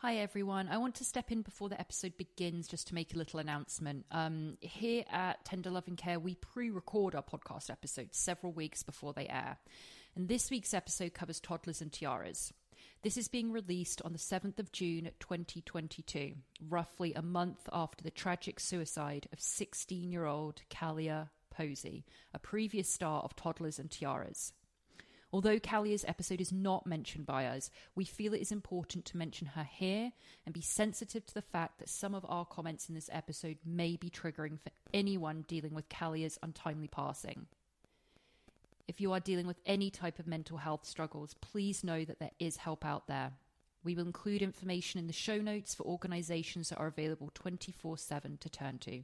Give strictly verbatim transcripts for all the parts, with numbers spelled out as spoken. Hi everyone, I want to step in before the episode begins just to make a little announcement. Um, here at Tender Loving Care, we pre-record our podcast episodes several weeks before they air. And this week's episode covers Toddlers and Tiaras. This is being released on the seventh of June twenty twenty-two, roughly a month after the tragic suicide of sixteen-year-old Callia Posey, a previous star of Toddlers and Tiaras. Although Callia's episode is not mentioned by us, we feel it is important to mention her here and be sensitive to the fact that some of our comments in this episode may be triggering for anyone dealing with Callia's untimely passing. If you are dealing with any type of mental health struggles, please know that there is help out there. We will include information in the show notes for organisations that are available twenty-four seven to turn to.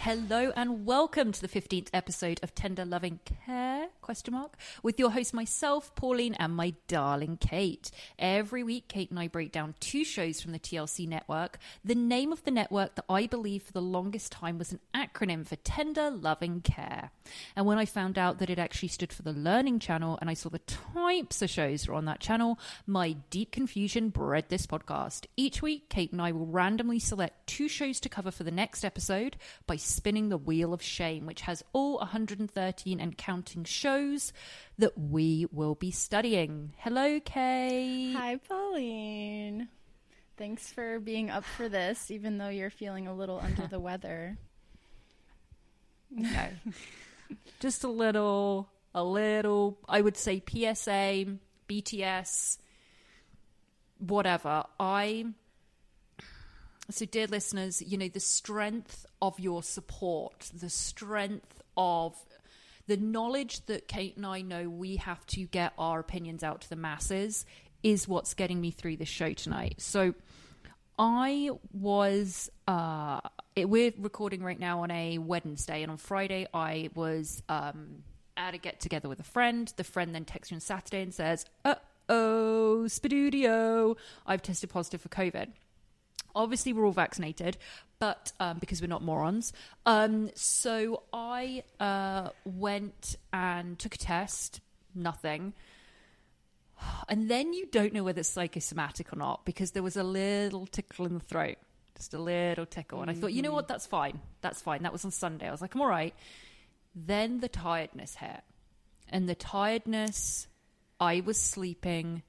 Hello and welcome to the fifteenth episode of Tender Loving Care, question mark, with your host myself, Pauline, and my darling Kate. Every week, Kate and I break down two shows from the T L C network, the name of the network that I believe for the longest time was an acronym for Tender Loving Care. And when I found out that it actually stood for the Learning Channel and I saw the types of shows that are on that channel, my deep confusion bred this podcast. Each week, Kate and I will randomly select two shows to cover for the next episode by spinning the Wheel of Shame, which has all one hundred thirteen and counting shows that we will be studying. Hello, Kay. Hi, Pauline. Thanks for being up for this, even though you're feeling a little under the weather. No. Just a little, a little, I would say P S A, B T S, whatever. I... So dear listeners, you know, the strength of your support, the strength of the knowledge that Kate and I know we have to get our opinions out to the masses is what's getting me through this show tonight. So I was, uh, it, we're recording right now on a Wednesday, and on Friday I was um, at a get together with a friend. The friend then texts me on Saturday and says, uh-oh, spadudio, I've tested positive for COVID. Obviously, we're all vaccinated, but um, because we're not morons. Um, so I uh, went and took a test, nothing. And then you don't know whether it's psychosomatic or not, because there was a little tickle in the throat, just a little tickle. And I thought, you know what, that's fine. That's fine. That was on Sunday. I was like, I'm all right. Then the tiredness hit. And the tiredness, I was sleeping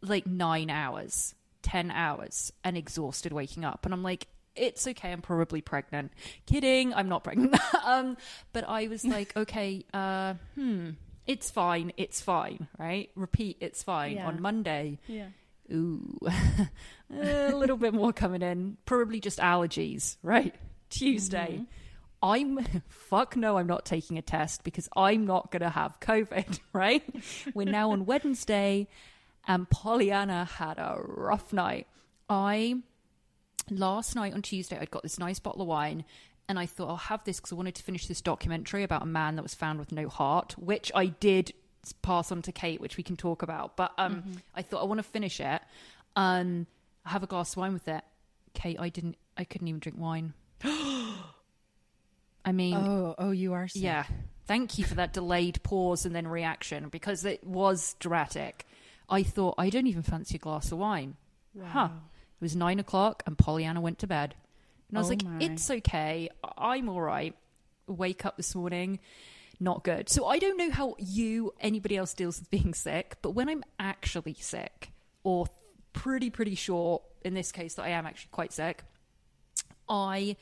like nine hours. ten hours and exhausted waking up, and I'm like, it's okay, I'm probably pregnant. Kidding, I'm not pregnant. um but I was like, okay, uh hmm it's fine, it's fine, right? Repeat, it's fine. Yeah. On Monday, yeah, ooh, a little bit more coming in, probably just allergies, right? Tuesday. Mm-hmm. I'm, fuck no, I'm not taking a test because I'm not going to have COVID, right? We're now on Wednesday and Pollyanna had a rough night. I, last night on Tuesday, I'd got this nice bottle of wine and I thought I'll have this because I wanted to finish this documentary about a man that was found with no heart, which I did pass on to Kate, which we can talk about. But um, mm-hmm. I thought I want to finish it and have a glass of wine with it. Kate, I didn't, I couldn't even drink wine. I mean, oh, oh, you are sick. Yeah. Thank you for that delayed pause and then reaction because it was dramatic. I thought, I don't even fancy a glass of wine. Wow. Huh. It was nine o'clock and Pollyanna went to bed. And I was oh like, my. It's okay. I'm all right. Wake up this morning. Not good. So I don't know how you, anybody else deals with being sick, but when I'm actually sick or pretty, pretty sure in this case that I am actually quite sick, I,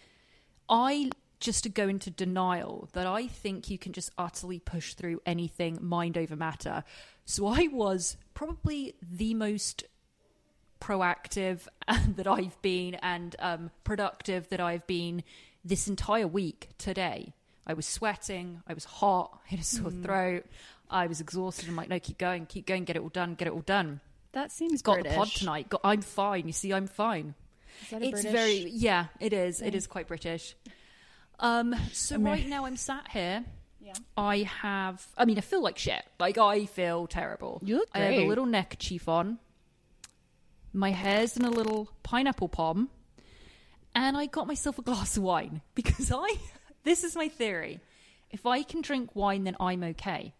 I... just to go into denial that I think you can just utterly push through anything, mind over matter. So I was probably the most proactive that I've been and um, productive that I've been this entire week today. I was sweating. I was hot. I had a sore mm. throat. I was exhausted. I'm like, no, keep going, keep going, get it all done, get it all done. That seems Got British. The pod tonight. Got, I'm fine. You see, I'm fine. Is that a it's British very, yeah, it is. Thing? It is quite British. Um, so I'm right really... now I'm sat here. Yeah. I have, I mean, I feel like shit. Like I feel terrible. You look great. I have a little neckerchief on. My hair's in a little pineapple palm. And I got myself a glass of wine because I, this is my theory. If I can drink wine, then I'm okay.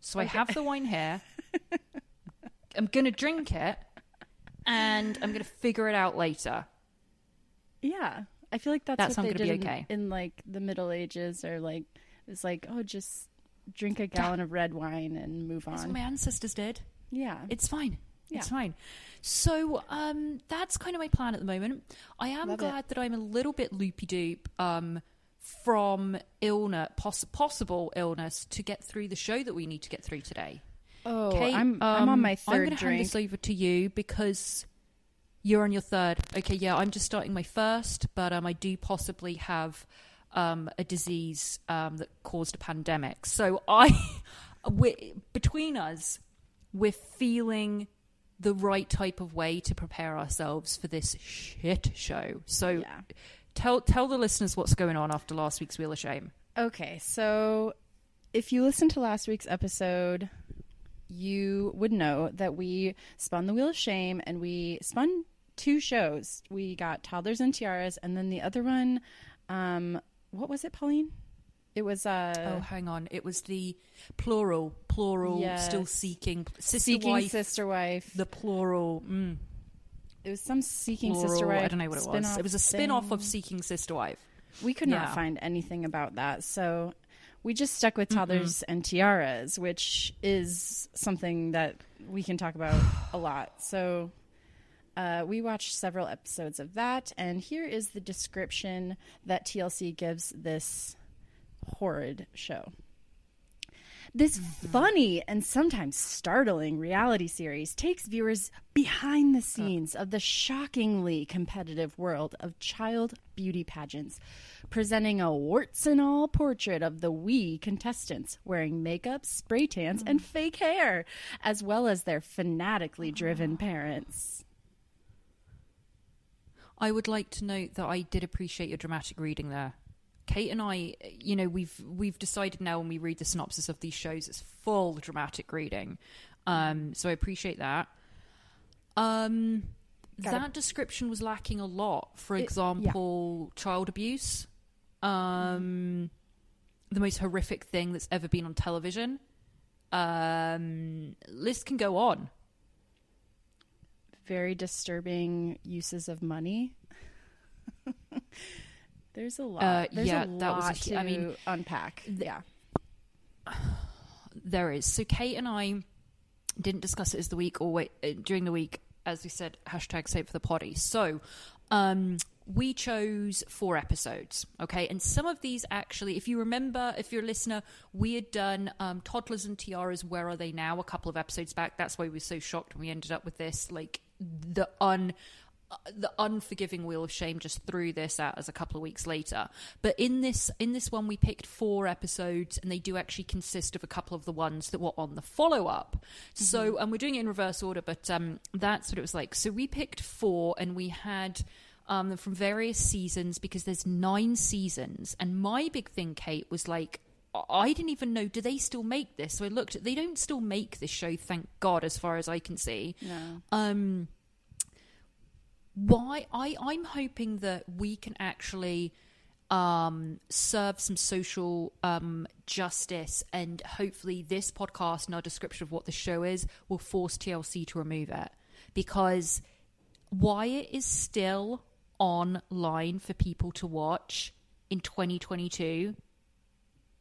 So okay. I have the wine here. I'm going to drink it and I'm going to figure it out later. Yeah. I feel like that's, that's what they did be okay. in, in like the Middle Ages, or like it's like, oh, just drink a gallon of red wine and move on. That's what my ancestors did. Yeah, it's fine. Yeah. It's fine. So um, that's kind of my plan at the moment. I am Love glad it. that I'm a little bit loopy doop um, from illness, poss- possible illness, to get through the show that we need to get through today. Oh, Kate, I'm um, I'm on my third I'm gonna drink. I'm going to hand this over to you because. You're on your third. Okay, yeah, I'm just starting my first, but um, I do possibly have um, a disease um, that caused a pandemic. So I, between us, we're feeling the right type of way to prepare ourselves for this shit show. So yeah. tell tell the listeners what's going on after last week's Wheel of Shame. Okay, so if you listened to last week's episode, you would know that we spun the Wheel of Shame and we spun two shows. We got Toddlers and Tiaras, and then the other one, um, what was it, Pauline? It was... Uh, oh, hang on. It was the plural, plural, yes. Still seeking, sister seeking wife. Sister wife. The plural. Mm. It was some Seeking plural, Sister Wife. I don't know what it was. It was a spin-off thing. Of Seeking Sister Wife. We could yeah. not find anything about that, so... We just stuck with Toddlers mm-hmm. and Tiaras, which is something that we can talk about a lot. So uh, we watched several episodes of that. And here is the description that T L C gives this horrid show. This mm-hmm. funny and sometimes startling reality series takes viewers behind the scenes oh. of the shockingly competitive world of child beauty pageants, presenting a warts and all portrait of the wee contestants wearing makeup, spray tans, mm. and fake hair, as well as their fanatically driven parents. I would like to note that I did appreciate your dramatic reading there. Kate and I, you know, we've we've decided now when we read the synopsis of these shows, it's full dramatic reading. Um, so I appreciate that. Um, that description was lacking a lot. For example, it, yeah. child abuse, um, the most horrific thing that's ever been on television. Um, list can go on. Very disturbing uses of money. There's a lot. Uh, There's yeah, a lot that was a, to I mean, unpack. Th- yeah. There is. So Kate and I didn't discuss it as the week or wait, uh, during the week. As we said, hashtag save for the potty. So um, we chose four episodes. Okay. And some of these actually, if you remember, if you're a listener, we had done um, Toddlers and Tiaras, Where Are They Now? A couple of episodes back. That's why we were so shocked when we ended up with this, like the un... the unforgiving Wheel of Shame just threw this out as a couple of weeks later. But in this in this one, we picked four episodes, and they do actually consist of a couple of the ones that were on the follow-up. Mm-hmm. So, and we're doing it in reverse order, but um, that's what it was like. So we picked four, and we had um, them from various seasons, because there's nine seasons. And my big thing, Kate, was like, I didn't even know, do they still make this? So I looked, they don't still make this show, thank God, as far as I can see. No. Um, why I, I'm hoping that we can actually um, serve some social um, justice, and hopefully this podcast and our description of what the show is will force T L C to remove it, because why it is still online for people to watch in twenty twenty-two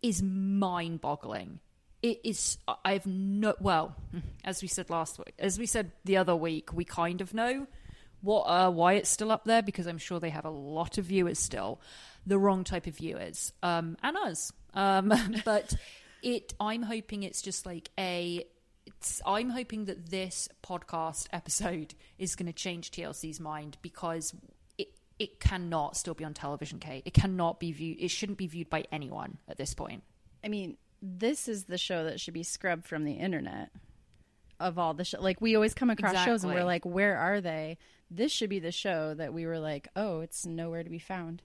is mind-boggling. It is. I've no. Well, as we said last week, as we said the other week, we kind of know what uh, why it's still up there, because I'm sure they have a lot of viewers still, the wrong type of viewers, um, and us. Um, but it. I'm hoping it's just like a. It's, I'm hoping that this podcast episode is going to change T L C's mind, because it cannot still be on television, Kate. It cannot be viewed. It shouldn't be viewed by anyone at this point. I mean, this is the show that should be scrubbed from the internet of all the show. Like, we always come across exactly. shows and we're like, where are they? This should be the show that we were like, oh, it's nowhere to be found,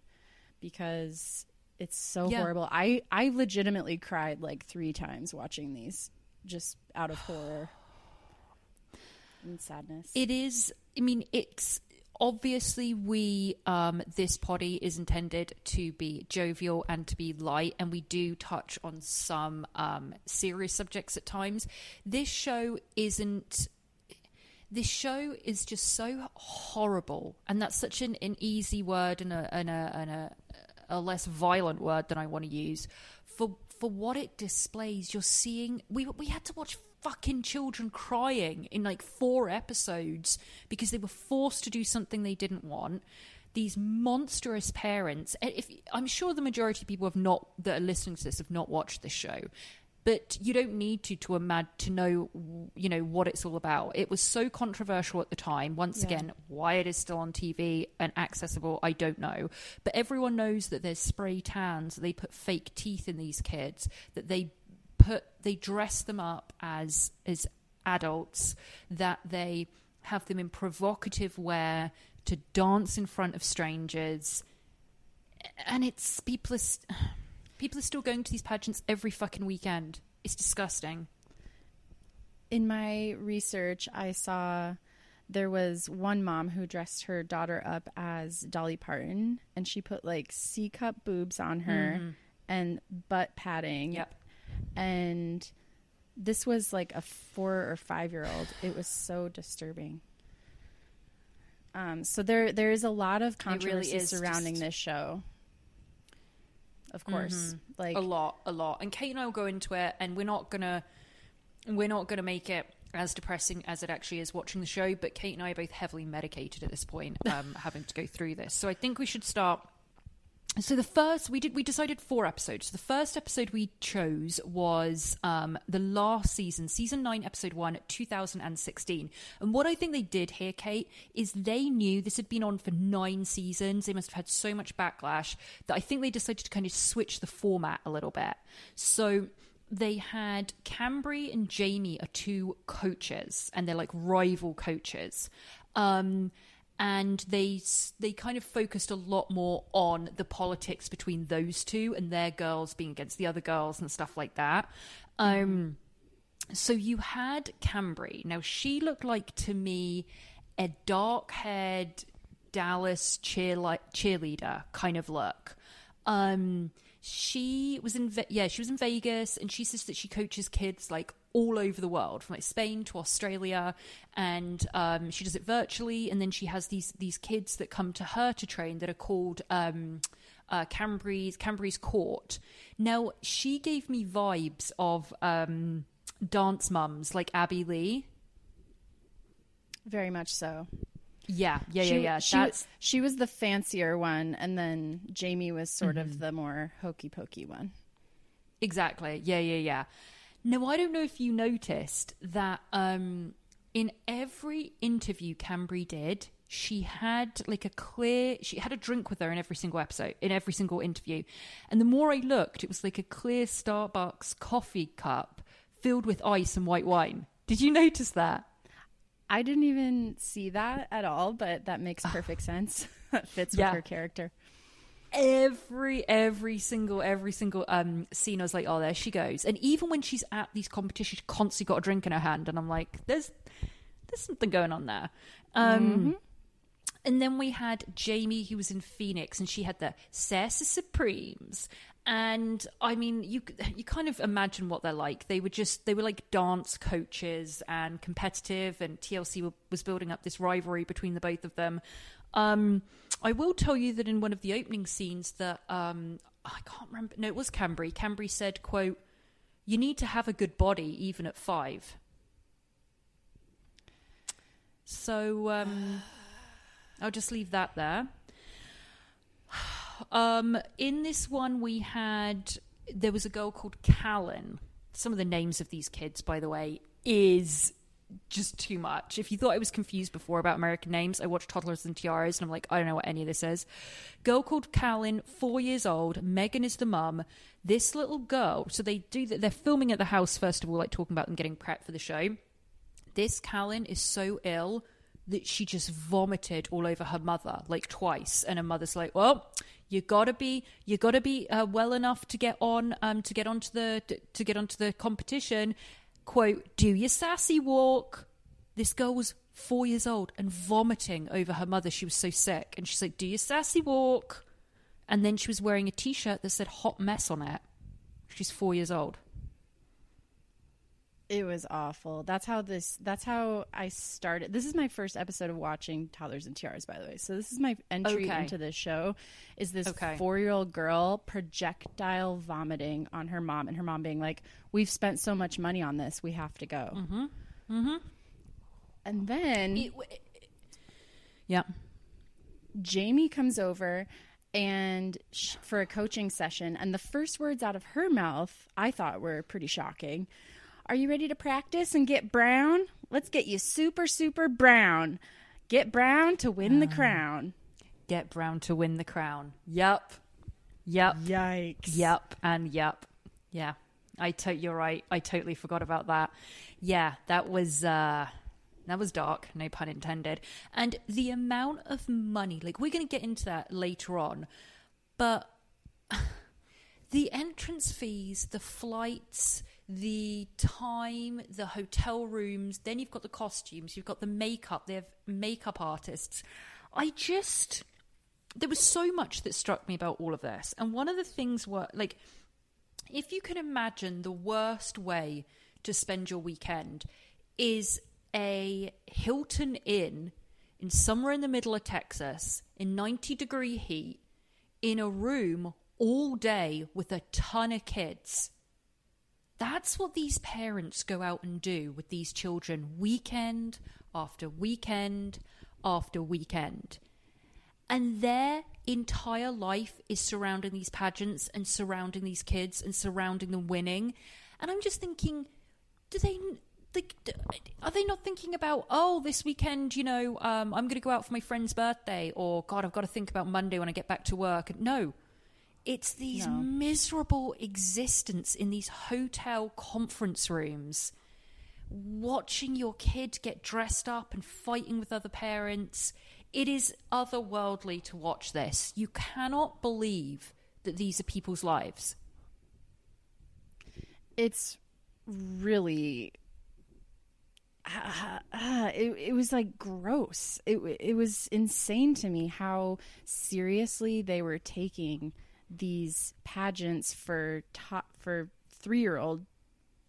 because it's so yeah. horrible. I, I legitimately cried like three times watching these, just out of horror and sadness. It is. I mean, it's. Obviously, we um, this potty is intended to be jovial and to be light, and we do touch on some um, serious subjects at times. This show isn't. This show is just so horrible, and that's such an, an easy word and a and a and a, a less violent word than I want to use for for what it displays. You're seeing we we had to watch fucking children crying in like four episodes because they were forced to do something they didn't want. These monstrous parents. If I'm sure the majority of people have not that are listening to this have not watched this show, but you don't need to to imagine to know you know what it's all about. It was so controversial at the time. Once yeah. again, why it is still on T V and accessible, I don't know. But everyone knows that there's spray tans. They put fake teeth in these kids. That they. Put, they dress them up as as adults, that they have them in provocative wear to dance in front of strangers, and it's people are st- people are still going to these pageants every fucking weekend. It's disgusting. In my research, I saw there was one mom who dressed her daughter up as Dolly Parton, and she put like C-cup boobs on her mm-hmm. and butt padding. Yep. And this was like a four or five year old. It was so disturbing. Um, so there, there is a lot of controversy really surrounding just... this show. Of course, mm-hmm. like a lot, a lot. And Kate and I will go into it, and we're not gonna, we're not gonna make it as depressing as it actually is watching the show. But Kate and I are both heavily medicated at this point, um, having to go through this. So I think we should start. So the first, we did, we decided four episodes. The first episode we chose was um, the last season, season nine, episode one, two thousand sixteen. And what I think they did here, Kate, is they knew this had been on for nine seasons. They must have had so much backlash that I think they decided to kind of switch the format a little bit. So they had Cambry and Jamie are two coaches, and they're like rival coaches. Um And they they kind of focused a lot more on the politics between those two and their girls being against the other girls and stuff like that. Um, so you had Cambry. Now, she looked like, to me, a dark-haired Dallas cheerle- cheerleader kind of look. Um, she was in Ve- yeah, she was in Vegas, and she says that she coaches kids, like, all over the world, from like Spain to Australia, and um, she does it virtually. And then she has these these kids that come to her to train that are called um, uh, Cambry's Cambry's Court. Now, she gave me vibes of um, dance mums like Abby Lee. Very much so. Yeah, yeah, she, yeah, yeah. She, That's... she was the fancier one, and then Jamie was sort mm-hmm. of the more hokey pokey one. Exactly. Yeah, yeah, yeah. Now, I don't know if you noticed that um, in every interview Cambry did, she had like a clear, she had a drink with her in every single episode, in every single interview. And the more I looked, it was like a clear Starbucks coffee cup filled with ice and white wine. Did you notice that? I didn't even see that at all, but that makes perfect oh. sense. That fits yeah. with her character. Every, every single, every single um, scene, I was like, oh, there she goes. And even when she's at these competitions, she's constantly got a drink in her hand. And I'm like, there's, there's something going on there. Um, mm-hmm. And then we had Jamie, who was in Phoenix, and she had the Sassy Supremes. And I mean, you you kind of imagine what they're like. They were just, they were like dance coaches and competitive, and T L C w- was building up this rivalry between the both of them. Um, I will tell you that in one of the opening scenes that, um, I can't remember, no, it was Cambry. Cambry said, quote, "You need to have a good body even at five." So um, I'll just leave that there. Um, in this one we had, there was a girl called Callan. Some of the names of these kids, by the way, is just too much. If you thought I was confused before about American names, I watched Toddlers and Tiaras and I'm like, I don't know what any of this is. Girl called Callan, four years old. Megan is the mum. This little girl, so they do that. They're filming at the house, first of all, like talking about them getting prepped for the show. This Callan is so ill that she just vomited all over her mother like twice, and her mother's like, well, you gotta be you gotta be uh, well enough to get on um to get onto the to, to get onto the competition, quote, "Do your sassy walk." This girl was four years old and vomiting over her mother. She was so sick, and she's like, "Do your sassy walk," and then she was wearing a t-shirt that said "hot mess" on it. She's four years old. It was awful. That's how this, that's how I started. This is my first episode of watching Toddlers and Tiaras, by the way. So this is my entry okay. into this show, is this okay. four-year-old girl projectile vomiting on her mom, and her mom being like, "We've spent so much money on this. We have to go." Mm-hmm. Mm-hmm. And then it, it, it, yeah. Jamie comes over and sh- for a coaching session, and the first words out of her mouth I thought were pretty shocking. "Are you ready to practice and get brown? Let's get you super, super brown. Get brown to win um, the crown." Get brown to win the crown. Yep. Yep. Yikes. Yep. And yep. Yeah. I to- You're right. I totally forgot about that. Yeah. That was, uh, that was dark. No pun intended. And the amount of money, like we're going to get into that later on, but the entrance fees, the flights, the time, the hotel rooms, then you've got the costumes, you've got the makeup, they have makeup artists. I just, there was so much that struck me about all of this. And one of the things were, like, if you can imagine the worst way to spend your weekend is a Hilton Inn in somewhere in the middle of Texas in ninety degree heat in a room all day with a ton of kids. That's what these parents go out and do with these children weekend after weekend after weekend. And their entire life is surrounding these pageants and surrounding these kids and surrounding them winning. And I'm just thinking, do they, they are they not thinking about, oh, this weekend, you know, um, I'm going to go out for my friend's birthday, or, God, I've got to think about Monday when I get back to work. No. It's these no. miserable existence in these hotel conference rooms, watching your kid get dressed up and fighting with other parents. It is otherworldly to watch this. You cannot believe that these are people's lives. It's really... Uh, uh, it, it was like gross. It, it was insane to me how seriously they were taking these pageants for top for three-year-old,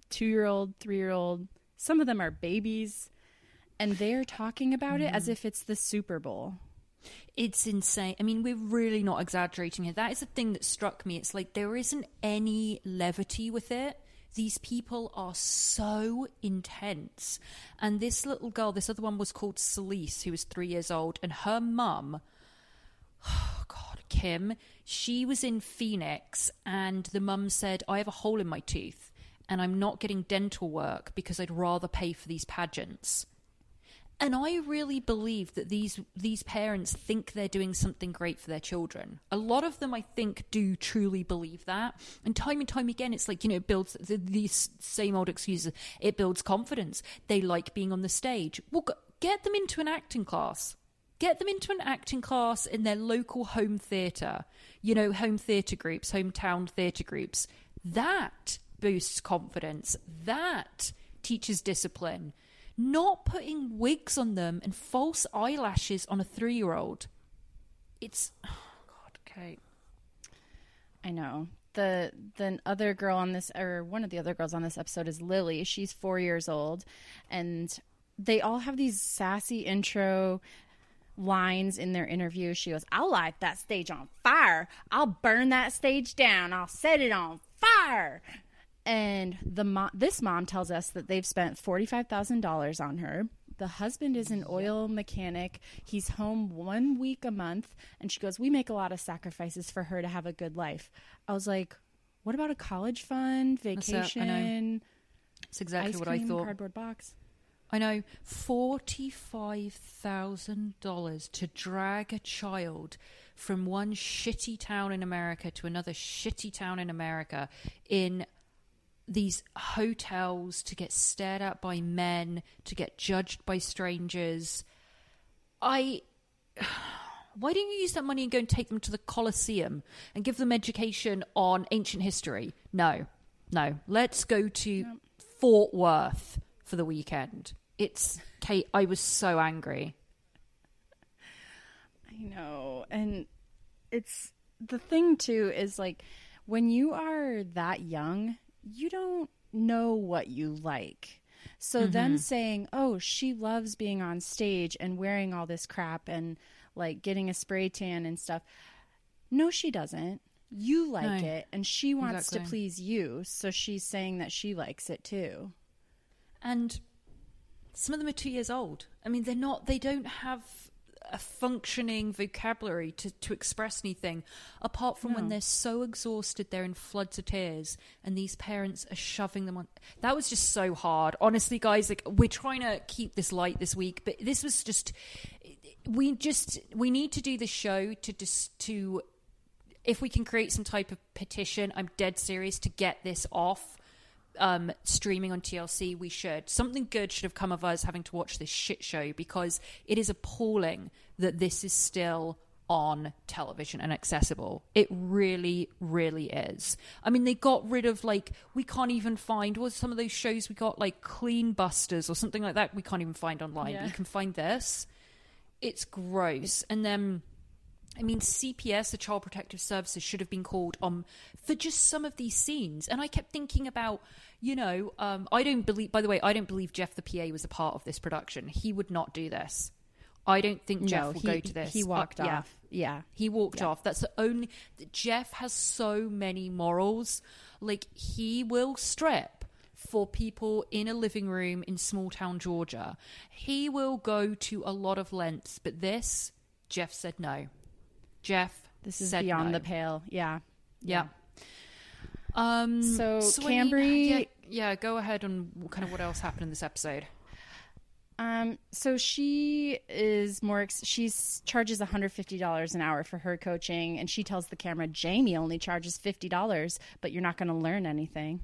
two-year-old, three-year-old. Some of them are babies, and they're talking about mm. it as if it's the Super Bowl. It's insane. I mean, we're really not exaggerating here. That is the thing that struck me. It's like there isn't any levity with it. These people are so intense. And this little girl, this other one was called Celise, who was three years old, and her mum, oh God, Kim, she was in Phoenix, and the mum said, "I have a hole in my tooth and I'm not getting dental work because I'd rather pay for these pageants." And I really believe that these these parents think they're doing something great for their children. A lot of them, I think, do truly believe that. And time and time again, it's like, you know, it builds the, the same old excuses. It builds confidence. They like being on the stage. Well, get them into an acting class. Get them into an acting class in their local home theatre. You know, home theatre groups, hometown theatre groups. That boosts confidence. That teaches discipline. Not putting wigs on them and false eyelashes on a three-year-old. It's, oh God, Kate. I know. The the other girl on this, or one of the other girls on this episode is Lily. She's four years old. And they all have these sassy intro lines in their interview. She goes, "I'll light that stage on fire. I'll burn that stage down. I'll set it on fire." And the mo- this mom tells us that they've spent forty-five thousand dollars on her. The husband is an oil mechanic. He's home one week a month. And she goes, "We make a lot of sacrifices for her to have a good life." I was like, what about a college fund, vacation? That's exactly what I thought. Cardboard box. I know. forty-five thousand dollars to drag a child from one shitty town in America to another shitty town in America in these hotels, to get stared at by men, to get judged by strangers. I why don't you use that money and go and take them to the Colosseum and give them education on ancient history? No, no. Let's go to yep. Fort Worth for the weekend. It's Kate, I was so angry. I know. And it's the thing too is like when you are that young, you don't know what you like. So mm-hmm. them saying, "Oh, she loves being on stage and wearing all this crap and like getting a spray tan and stuff." No, she doesn't. You like no. it, and she wants exactly. to please you. So she's saying that she likes it too. And some of them are two years old. I mean, they're not, they don't have a functioning vocabulary to, to express anything apart from no. when they're so exhausted they're in floods of tears and these parents are shoving them on. That was just so hard, honestly, guys. Like, we're trying to keep this light this week, but this was just we just we need to do the show to just to if we can create some type of petition, I'm dead serious, to get this off Um, streaming on T L C. We should. Something good should have come of us having to watch this shit show, because it is appalling that this is still on television and accessible. It really, really is. I mean, they got rid of, like, we can't even find well, some of those shows we got, like Clean Busters or something like that, we can't even find online. Yeah. You can find this. It's gross. And then, I mean, C P S, the Child Protective Services, should have been called on for just some of these scenes. And I kept thinking about, you know, um, I don't believe, by the way, I don't believe Jeff the P A was a part of this production. He would not do this. I don't think Jeff no, will he, go to this. He walked uh, off. Yeah. yeah. He walked yeah. off. That's the only, Jeff has so many morals. Like, he will strip for people in a living room in small town Georgia. He will go to a lot of lengths, but this, Jeff said no. Jeff, this is beyond no. the pale. Yeah. yeah, yeah. Um. So, so Cambry. I mean, yeah, yeah. Go ahead on kind of what else happened in this episode. Um. So she is more. She charges one hundred fifty dollars an hour for her coaching, and she tells the camera, "Jamie only charges fifty dollars, but you're not going to learn anything."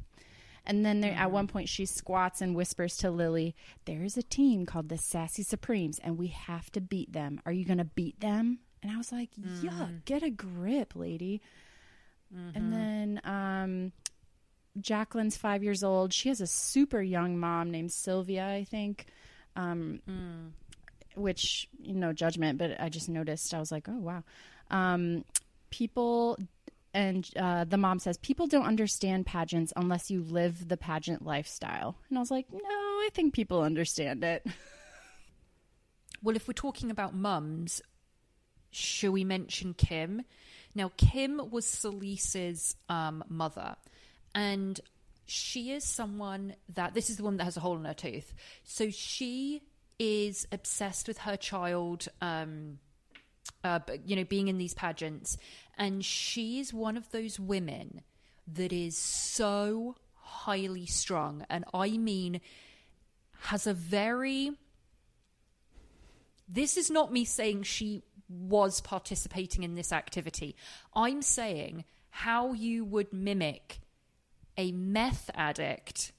And then there, mm-hmm. at one point, she squats and whispers to Lily, "There is a team called the Sassy Supremes, and we have to beat them. Are you going to beat them?" And I was like, yuck, mm-hmm. get a grip, lady. Mm-hmm. And then um, Jacqueline's five years old. She has a super young mom named Sylvia, I think, um, mm. which, you know, judgment. But I just noticed. I was like, oh, wow. Um, people and uh, the mom says, "People don't understand pageants unless you live the pageant lifestyle." And I was like, no, I think people understand it. Well, if we're talking about mums, should we mention Kim? Now, Kim was Salise's um, mother, and she is someone that, this is the one that has a hole in her tooth. So she is obsessed with her child, um, uh, you know, being in these pageants. And she is one of those women that is so highly strung. And I mean, has a very This is not me saying she was participating in this activity. I'm saying how you would mimic a meth addict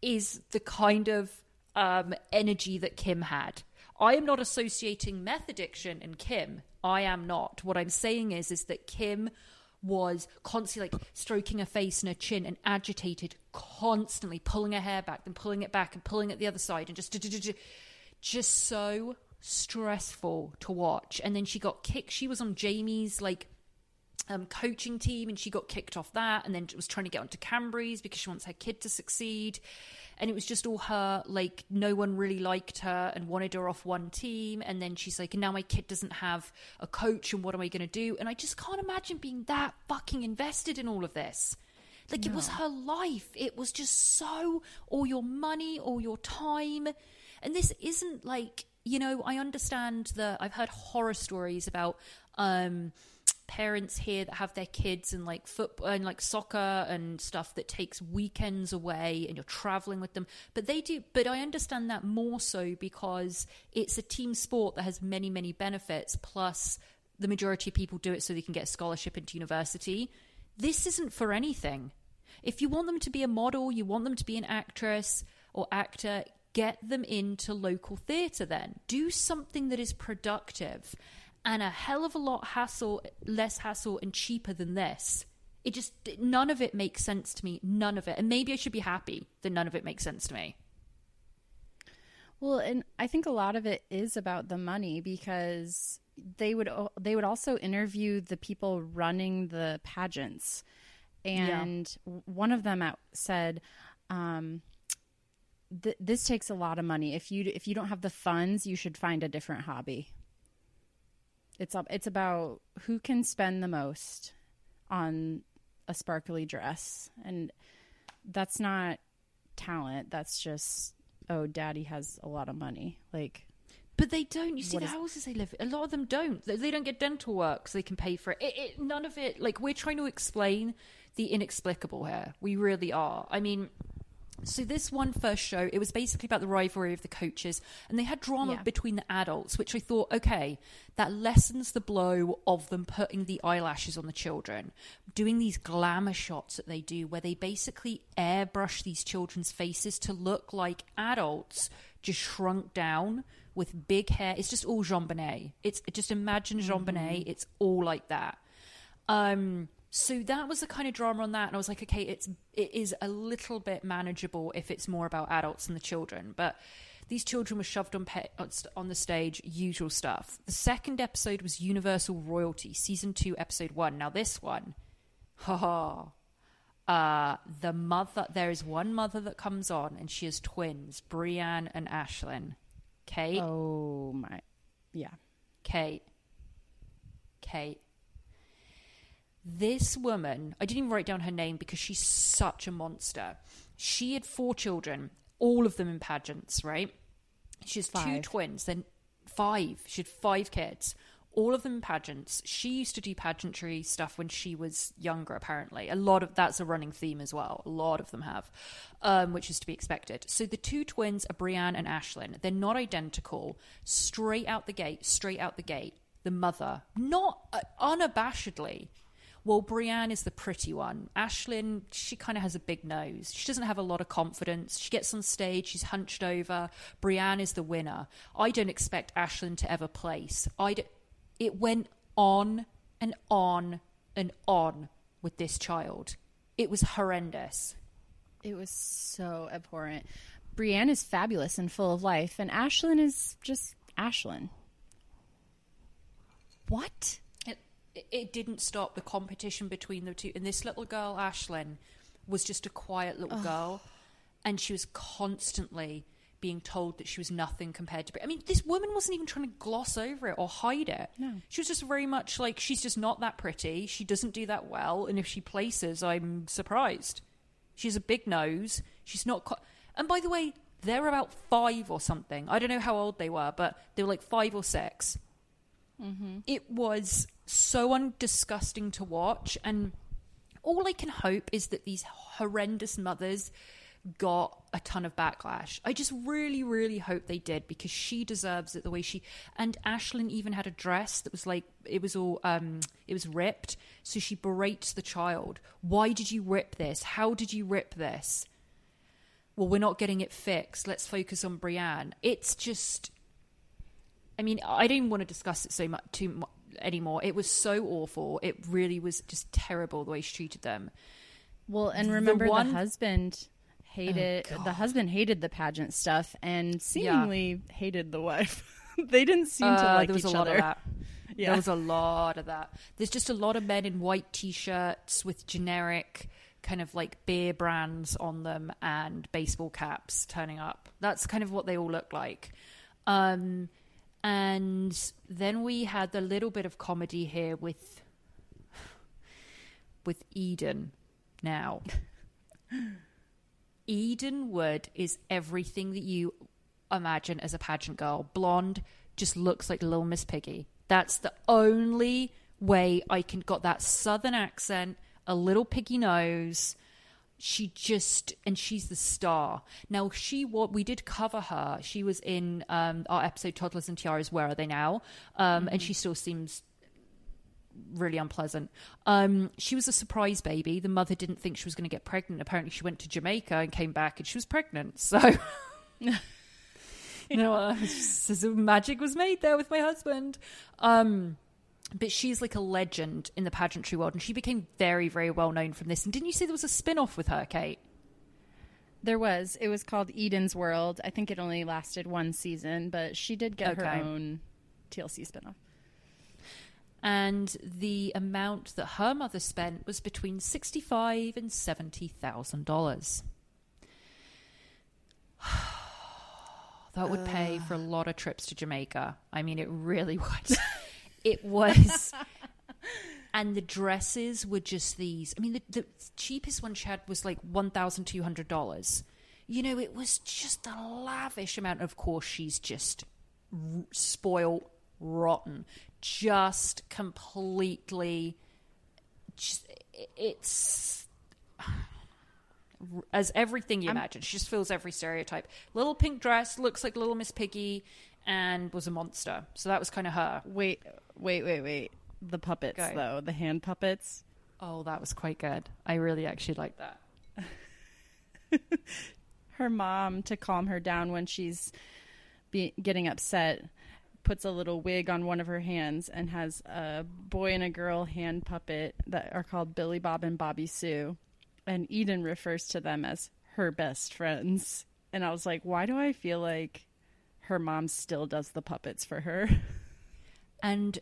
is the kind of um, energy that Kim had. I am not associating meth addiction and Kim. I am not. What I'm saying is, is that Kim was constantly like stroking her face and her chin and agitated, constantly pulling her hair back, then pulling it back and pulling it the other side, and just just so stressful to watch. And then she got kicked. She was on Jamie's like um, coaching team, and she got kicked off that, and then was trying to get onto Cambry's because she wants her kid to succeed. And it was just all her, like, no one really liked her and wanted her off one team. And then she's like, and now my kid doesn't have a coach, and what am I going to do? And I just can't imagine being that fucking invested in all of this. Like, no. It was her life. It was just so, all your money, all your time. And this isn't like, you know, I understand that I've heard horror stories about um, parents here that have their kids in like football and like soccer and stuff that takes weekends away, and you're traveling with them. But they do. But I understand that more so because it's a team sport that has many, many benefits. Plus, the majority of people do it so they can get a scholarship into university. This isn't for anything. If you want them to be a model, you want them to be an actress or actor, get them into local theatre then. Do something that is productive. And a hell of a lot hassle, less hassle and cheaper than this. It just, none of it makes sense to me. None of it. And maybe I should be happy that none of it makes sense to me. Well, and I think a lot of it is about the money, because they would they would also interview the people running the pageants. And yeah. one of them said, um, th- this takes a lot of money. If you if you don't have the funds, you should find a different hobby. It's up, it's about who can spend the most on a sparkly dress. And that's not talent. That's just, oh, daddy has a lot of money. Like, but they don't. You see the is- houses they live in. A lot of them don't. They don't get dental work so they can pay for it. It, it. None of it. Like, we're trying to explain the inexplicable here. We really are. I mean, so this one first show, it was basically about the rivalry of the coaches, and they had drama yeah. between the adults, which I thought, okay, that lessens the blow of them putting the eyelashes on the children, doing these glamour shots that they do where they basically airbrush these children's faces to look like adults just shrunk down with big hair. It's just all Jean Bonnet. It's just imagine Jean mm-hmm. Bonnet. It's all like that. Um... So that was the kind of drama on that. And I was like, okay, it's, it is a little bit manageable if it's more about adults and the children. But these children were shoved on, pe- on the stage, usual stuff. The second episode was Universal Royalty, season two, episode one. Now this one, haha, uh, the mother, there is one mother that comes on and she has twins, Brianne and Ashlyn. Kate. Oh my, yeah. Kate. Kate. This woman, I didn't even write down her name because she's such a monster. She had four children, all of them in pageants, right? She has five. two twins, then five. She had five kids, all of them in pageants. She used to do pageantry stuff when she was younger, apparently. A lot of that's a running theme as well. A lot of them have, um, which is to be expected. So the two twins are Brianne and Ashlyn. They're not identical. Straight out the gate, straight out the gate. The mother, not uh, unabashedly. Well, Brianne is the pretty one. Ashlyn, she kind of has a big nose. She doesn't have a lot of confidence. She gets on stage, she's hunched over. Brianne is the winner. I don't expect Ashlyn to ever place. I d- it went on and on and on with this child. It was horrendous. It was so abhorrent. Brianne is fabulous and full of life, and Ashlyn is just Ashlyn. What? It didn't stop the competition between the two. And this little girl, Ashlyn, was just a quiet little Ugh. girl. And she was constantly being told that she was nothing compared to... I mean, this woman wasn't even trying to gloss over it or hide it. No. She was just very much like, she's just not that pretty. She doesn't do that well. And if she places, I'm surprised. She has a big nose. She's not... Co- and by the way, they're about five or something. I don't know how old they were, but they were like five or six. Mm-hmm. It was... so undisgusting to watch, and all I can hope is that these horrendous mothers got a ton of backlash. I just really, really hope they did, because she deserves it the way she... And Ashlyn even had a dress that was like, it was all, um, it was ripped. So she berates the child. Why did you rip this? How did you rip this? Well, we're not getting it fixed. Let's focus on Brianne. It's just... I mean, I don't want to discuss it so much too much anymore. It was so awful. It really was just terrible the way she treated them. Well, and remember the, one... the husband... hated oh, the husband hated the pageant stuff and seemingly yeah. hated the wife. They didn't seem uh, to like each other. There was a lot other. of that. Yeah. There was a lot of that. There's just a lot of men in white t-shirts with generic kind of like beer brands on them and baseball caps turning up. That's kind of what they all look like. Um, and then we had a little bit of comedy here with with Eden now. Eden Wood is everything that you imagine as a pageant girl. Blonde, just looks like Little Miss Piggy. That's the only way I can got that southern accent, a little piggy nose. She just, and she's the star. Now she, what we did cover her. She was in um, our episode Toddlers and Tiaras, Where Are They Now? Um, mm-hmm. And she still seems really unpleasant. Um she was a surprise baby. The mother didn't think she was going to get pregnant. Apparently she went to Jamaica and came back and she was pregnant, so you know, uh, some magic was made there with my husband. Um but she's like a legend in the pageantry world, and she became very, very well known from this. And didn't you say there was a spin-off with her, Kate? There was. It was called Eden's World. I think it only lasted one season, but she did get okay. her own T L C spin-off. And the amount that her mother spent was between sixty-five thousand dollars and seventy thousand dollars. That would pay for a lot of trips to Jamaica. I mean, it really would. It was. And the dresses were just these. I mean, the, the cheapest one she had was like one thousand two hundred dollars. You know, it was just a lavish amount. Of course, she's just r- spoiled, rotten. Just completely, just, it's as everything you I'm, imagine. She just fills every stereotype. Little pink dress, looks like Little Miss Piggy, and was a monster. So that was kind of her. Wait, wait, wait, wait. The puppets, Go. though. The hand puppets. Oh, that was quite good. I really actually liked that. Her mom, to calm her down when she's be- getting upset, puts a little wig on one of her hands and has a boy and a girl hand puppet that are called Billy Bob and Bobby Sue. And Eden refers to them as her best friends. And I was like, why do I feel like her mom still does the puppets for her? And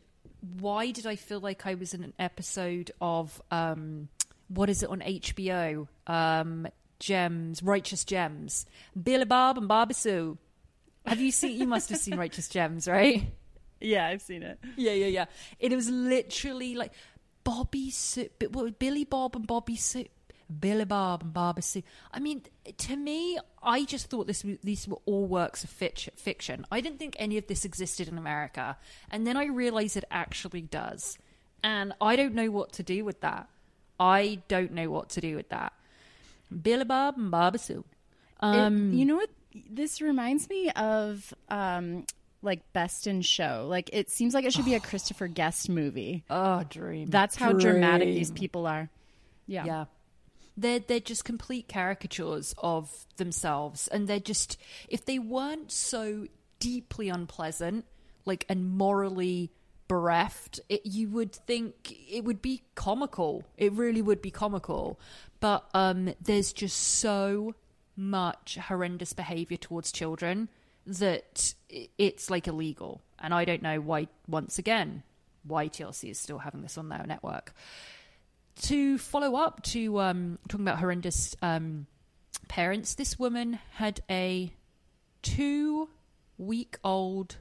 why did I feel like I was in an episode of, um, what is it on H B O? Um, Gems, Righteous Gems. Billy Bob and Bobby Sue. Have you seen, you must have seen Righteous Gems, right? Yeah, I've seen it. Yeah, yeah, yeah. It was literally like Bobby Sue, Billy Bob and Bobby Sue, Billy Bob and Bobby Sue. I mean, to me, I just thought this these were all works of fiction. I didn't think any of this existed in America. And then I realized it actually does. And I don't know what to do with that. I don't know what to do with that. Billy Bob and Bobby Sue. Um, you know what? This reminds me of um, like Best in Show. Like it seems like it should be a Christopher Guest movie. Oh, dream! That's how dream. dramatic these people are. Yeah, yeah. They're they're just complete caricatures of themselves, and they're just, if they weren't so deeply unpleasant, like, and morally bereft, it, you would think it would be comical. It really would be comical, but um, there's just so much horrendous behavior towards children that it's like illegal. And I don't know why, once again, why T L C is still having this on their network. To follow up to um talking about horrendous um parents, this woman had a two week old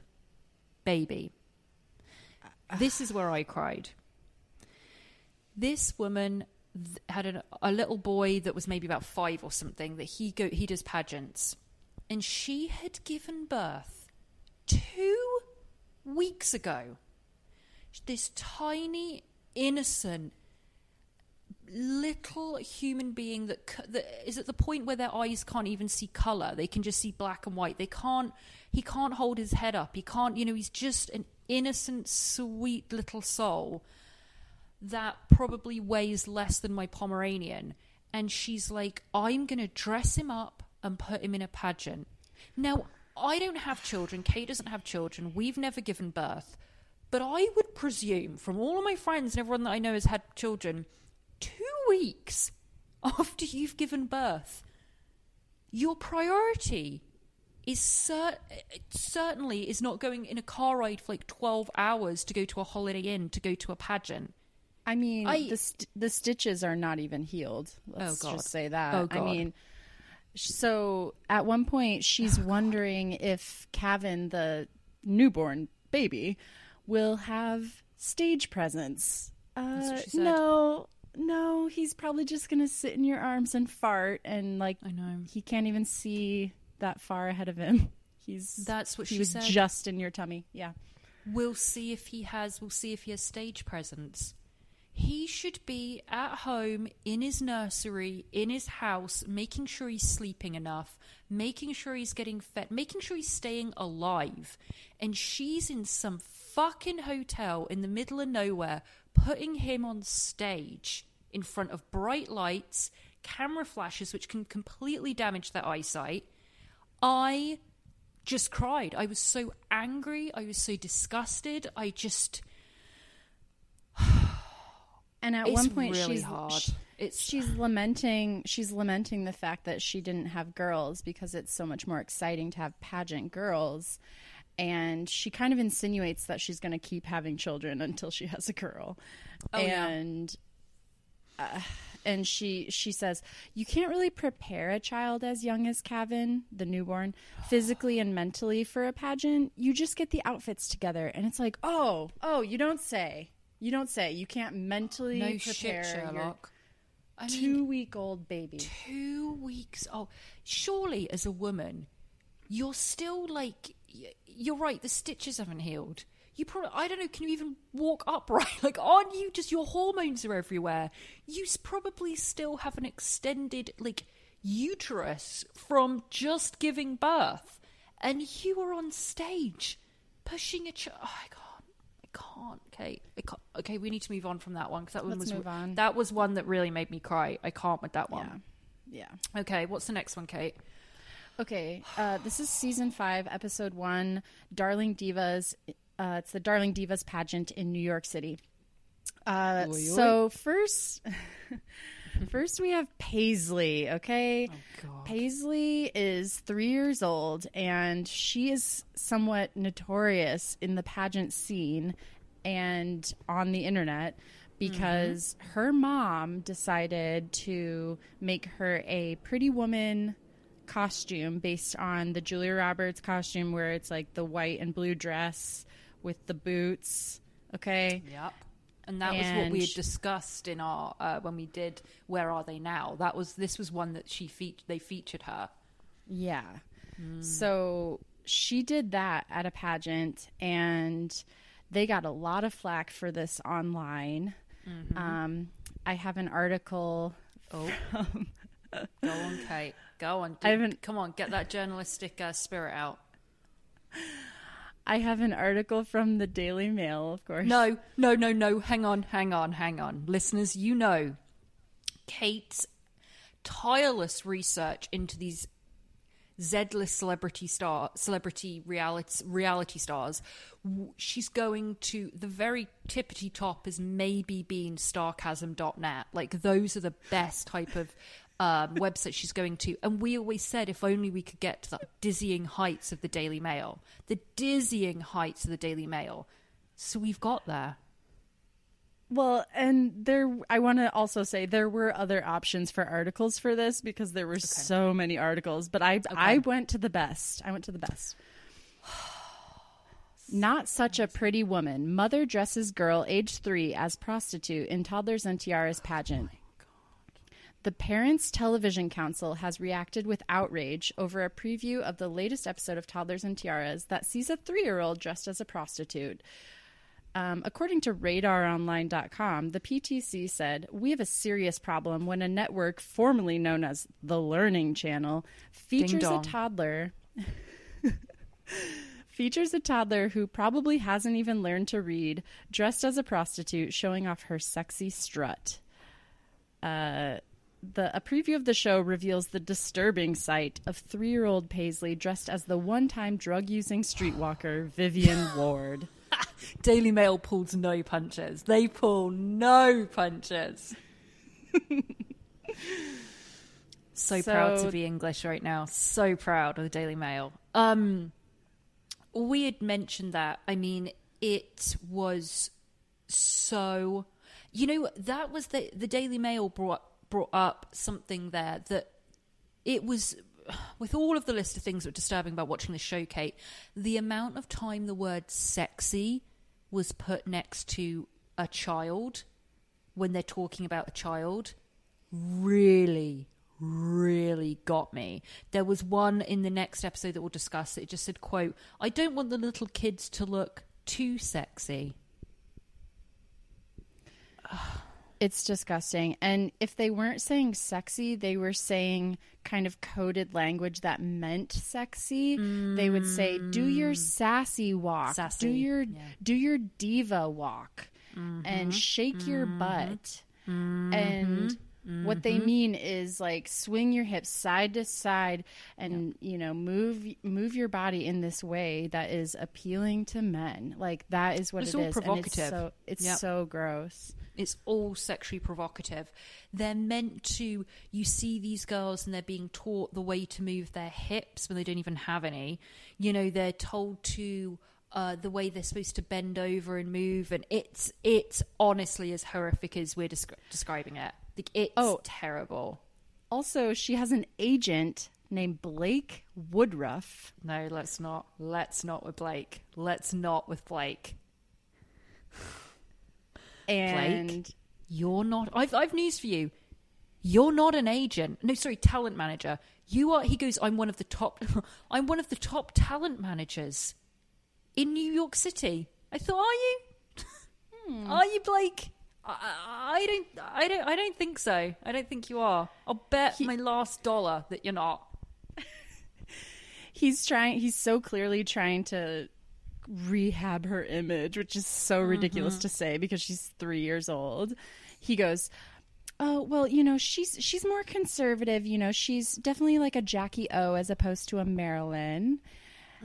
baby. This is where I cried. This woman had an, a little boy that was maybe about five or something, that he go he does pageants, and she had given birth two weeks ago. This tiny, innocent, little human being that, that is at the point where their eyes can't even see color. They can just see black and white. They can't, he can't hold his head up. He can't, you know, he's just an innocent, sweet little soul that probably weighs less than my Pomeranian. And she's like, I'm going to dress him up and put him in a pageant. Now, I don't have children. Kate doesn't have children. We've never given birth. But I would presume from all of my friends and everyone that I know has had children, two weeks after you've given birth, your priority is cer- certainly is not going in a car ride for like twelve hours to go to a Holiday Inn, to go to a pageant. I mean, I, the, st- the stitches are not even healed. Let's oh God. just say that. Oh God. I mean, so at one point she's oh wondering God. if Cavan, the newborn baby, will have stage presence. Uh, no, no, he's probably just going to sit in your arms and fart, and like, I know he can't even see that far ahead of him. He's that's what he she was said. Just in your tummy. Yeah, we'll see if he has. We'll see if he has stage presence. He should be at home in his nursery, in his house, making sure he's sleeping enough, making sure he's getting fed, making sure he's staying alive. And she's in some fucking hotel in the middle of nowhere, putting him on stage in front of bright lights, camera flashes, which can completely damage their eyesight. I just cried. I was so angry. I was so disgusted. I just... And at it's one point, really she's hard. She, it's she's lamenting. She's lamenting the fact that she didn't have girls, because it's so much more exciting to have pageant girls. And she kind of insinuates that she's going to keep having children until she has a girl. Oh, and yeah. uh, and she she says you can't really prepare a child as young as Cavan, the newborn, physically and mentally for a pageant. You just get the outfits together, and it's like, oh, oh, you don't say. You don't say. You can't mentally no prepare shit, Sherlock. your two-week-old baby. Two weeks old. Surely, as a woman, you're still like, you're right, the stitches haven't healed. You probably, I don't know, can you even walk upright? Like, aren't you just, your hormones are everywhere. You probably still have an extended, like, uterus from just giving birth. And you are on stage pushing a child. Oh, my God. Can't Kate I can't. Okay, we need to move on from that one, because that one Let's was move on. That was one that really made me cry. I can't with that one. Yeah, yeah. Okay, what's the next one, Kate? Okay, uh this is season five, episode one, Darling Divas. Uh it's the Darling Divas pageant in New York City. Uh oy, oy. So first first we have Paisley. Okay, oh, God. Paisley is three years old, and she is somewhat notorious in the pageant scene and on the internet, because mm-hmm. her mom decided to make her a Pretty Woman costume based on the Julia Roberts costume, where it's like the white and blue dress with the boots. Okay. Yep. And that and was what we had discussed in our uh, when we did Where Are They Now? That was this was one that she fe- they featured her. Yeah. Mm. So she did that at a pageant, and they got a lot of flack for this online. Mm-hmm. Um, I have an article. Oh, from... Go on, Kate. Go on. I haven't... Come on, get that journalistic uh, spirit out. I have an article from the Daily Mail, of course. No, no, no, no. Hang on, hang on, hang on. Listeners, you know Kate's tireless research into these Z-list celebrity star, celebrity reality, reality stars. She's going to, the very tippity top is maybe being sarcasm dot net. Like, those are the best type of um, website she's going to. And we always said, if only we could get to the dizzying heights of the Daily Mail, the dizzying heights of the Daily Mail. So we've got there. Well, and there, I want to also say there were other options for articles for this, because there were okay. so many articles, but I, okay. I went to the best. I went to the best. Not Such a Pretty Woman. Mother dresses girl age three as prostitute in Toddlers and Tiaras pageant. Oh, the Parents Television Council has reacted with outrage over a preview of the latest episode of Toddlers and Tiaras that sees a three-year-old dressed as a prostitute. Um, according to radar online dot com, the P T C said, "We have a serious problem when a network formerly known as the Learning Channel features a toddler features a toddler who probably hasn't even learned to read, dressed as a prostitute, showing off her sexy strut." Uh, the a preview of the show reveals the disturbing sight of three-year-old Paisley dressed as the one-time drug-using streetwalker Vivian Ward. Daily Mail pulls no punches. They pull no punches. so, so proud to be English right now. So proud of the Daily Mail. Um, we had mentioned that. I mean, it was so... You know, that was the, the Daily Mail brought, brought up something there that it was... With all of the list of things that were disturbing about watching the show, Kate, the amount of time the word sexy was put next to a child when they're talking about a child really, really got me. There was one in the next episode that we'll discuss that just said, quote, "I don't want the little kids to look too sexy." Ugh. It's disgusting. And if they weren't saying sexy, they were saying kind of coded language that meant sexy. Mm. They would say, do your sassy walk, sassy. do your yeah. do your diva walk, mm-hmm. and shake mm-hmm. your butt. Mm-hmm. And mm-hmm. what they mean is like swing your hips side to side and, yeah. you know, move move your body in this way that is appealing to men. Like that is what it's it all is. Provocative. And it's so, it's yep. so gross. It's all sexually provocative. They're meant to, you see these girls and they're being taught the way to move their hips when they don't even have any. You know, they're told to, uh, the way they're supposed to bend over and move. And it's, it's honestly as horrific as we're descri- describing it. Like, it's oh, terrible. Also, she has an agent named Blake Woodruff. No, let's not. Let's not with Blake. Let's not with Blake. And Blake, you're not. I've I've news for you. You're not an agent. No, sorry, talent manager. You are. He goes, I'm one of the top. I'm one of the top talent managers in New York City. I thought, are you? Hmm. Are you Blake? I, I don't. I don't. I don't think so. I don't think you are. I'll bet he, my last dollar that you're not. He's trying. He's so clearly trying to rehab her image, which is so ridiculous mm-hmm. to say because she's three years old. He goes, oh, well, you know, she's she's more conservative. You know, she's definitely like a Jackie O as opposed to a Marilyn.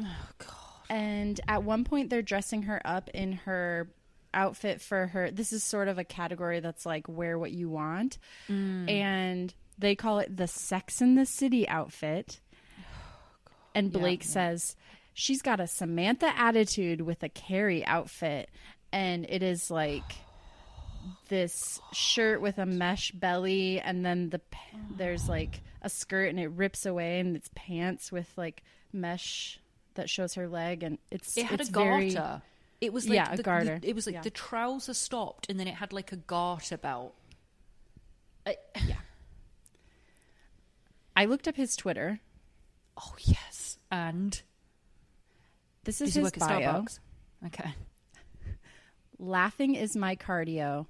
Oh, God. And at one point they're dressing her up in her outfit for her. This is sort of a category that's like wear what you want. Mm. And they call it the Sex and the City outfit. Oh, God. And Blake yeah, says... She's got a Samantha attitude with a Carrie outfit, and it is like this shirt with a mesh belly, and then the there's like a skirt, and it rips away, and it's pants with like mesh that shows her leg, and it's it had it's a garter. Very, it was like yeah, the, a garter. The, it was like yeah. the trouser stopped, and then it had like a garter belt. I, yeah, I looked up his Twitter. Oh yes, and. This is Does his work bio. At Starbucks? Okay. Laughing is my cardio.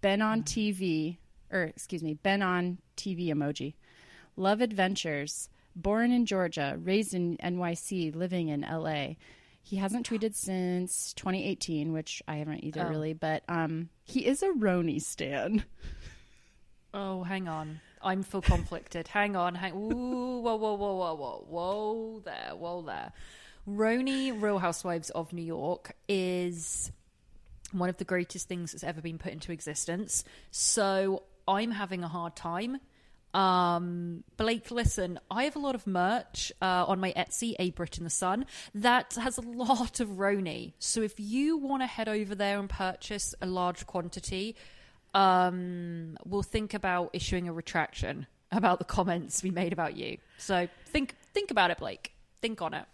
Been on T V, or excuse me, been on T V emoji. Love adventures. Born in Georgia, raised in N Y C, living in L A. He hasn't tweeted since twenty eighteen, which I haven't either oh. really, but um, he is a Roni stan. Oh, hang on. I'm full conflicted. hang on. Hang. Ooh, whoa, whoa, whoa, whoa, whoa. Whoa there, whoa there. Roni, Real Housewives of New York, is one of the greatest things that's ever been put into existence. So I'm having a hard time. Um, Blake, listen, I have a lot of merch uh, on my Etsy, A Brit in the Sun, that has a lot of Roni. So if you want to head over there and purchase a large quantity, um, we'll think about issuing a retraction about the comments we made about you. So think, think about it, Blake. Think on it.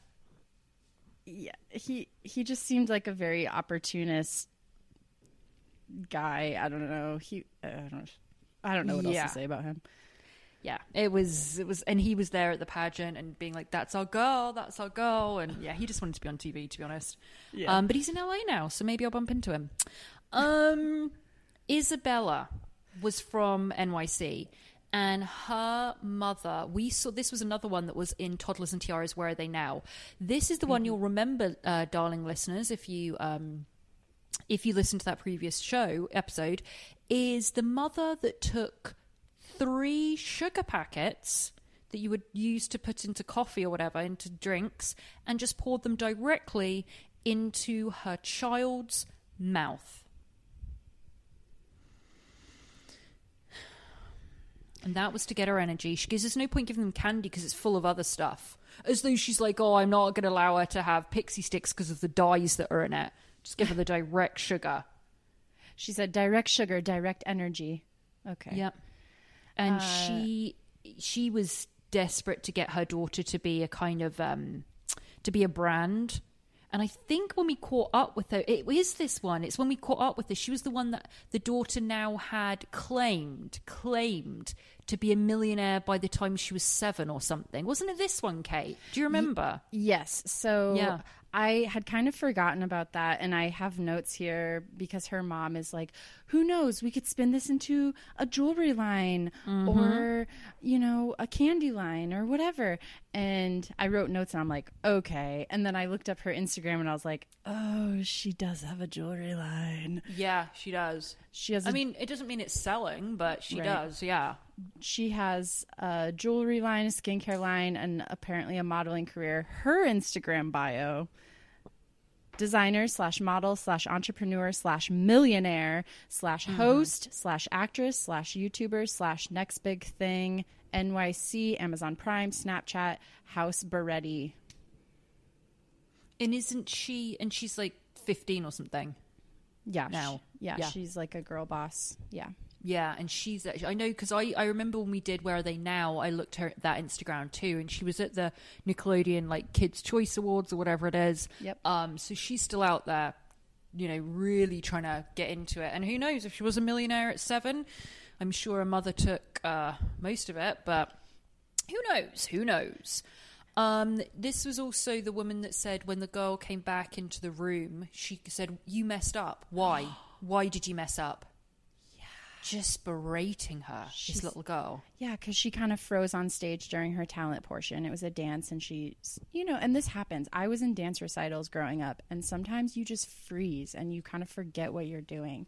Yeah, he he just seemed like a very opportunist guy. I don't know. He I don't I don't know what yeah. else to say about him. yeah, it was, it was, and he was there at the pageant and being like, that's our girl, that's our girl. And yeah, he just wanted to be on T V, to be honest. Yeah. Um, but he's in L A now, so maybe I'll bump into him. Um, Isabella was from N Y C, and her mother, we saw, this was another one that was in Toddlers and Tiaras, Where Are They Now? This is the mm-hmm. one you'll remember, uh, darling listeners, if you, um, if you listen to that previous show episode, is the mother that took three sugar packets that you would use to put into coffee or whatever, into drinks, and just poured them directly into her child's mouth. And that was to get her energy. She goes, there's no point giving them candy because it's full of other stuff. As though she's like, oh, I'm not going to allow her to have pixie sticks because of the dyes that are in it. Just give her the direct sugar. She said direct sugar, direct energy. Okay. Yep. And uh, she she was desperate to get her daughter to be a kind of, um, to be a brand. And I think when we caught up with her, it is this one. It's when we caught up with her. She was the one that the daughter now had claimed, claimed to be a millionaire by the time she was seven or something. Wasn't it this one, Kate? Do you remember? Y- yes. So yeah. I had kind of forgotten about that. And I have notes here because her mom is like, who knows? We could spin this into a jewelry line mm-hmm. or, you know, a candy line or whatever. And I wrote notes and I'm like, okay. And then I looked up her Instagram and I was like, oh, she does have a jewelry line. Yeah, she does. She has. I a- mean, it doesn't mean it's selling, but she right. does. Yeah. She has a jewelry line, a skincare line, and apparently a modeling career. Her Instagram bio, designer slash model slash entrepreneur slash millionaire slash host mm-hmm. slash actress slash YouTuber slash next big thing, N Y C, Amazon Prime, Snapchat, House Beretti. And isn't she, and she's like fifteen or something. Yeah. Now. She, yeah, yeah. She's like a girl boss. Yeah. Yeah. And she's, I know, because I, I remember when we did Where Are They Now, I looked her at that Instagram too, and she was at the Nickelodeon like Kids Choice Awards or whatever it is. Yep. Um, so she's still out there, you know, really trying to get into it. And who knows, if she was a millionaire at seven, I'm sure her mother took uh, most of it, but who knows? Who knows? Um, this was also the woman that said when the girl came back into the room, she said, you messed up. Why? Why did you mess up? Just berating her, She's, this little girl. Yeah, because she kind of froze on stage during her talent portion. It was a dance, and she, you know, and this happens. I was in dance recitals growing up, and sometimes you just freeze and you kind of forget what you're doing.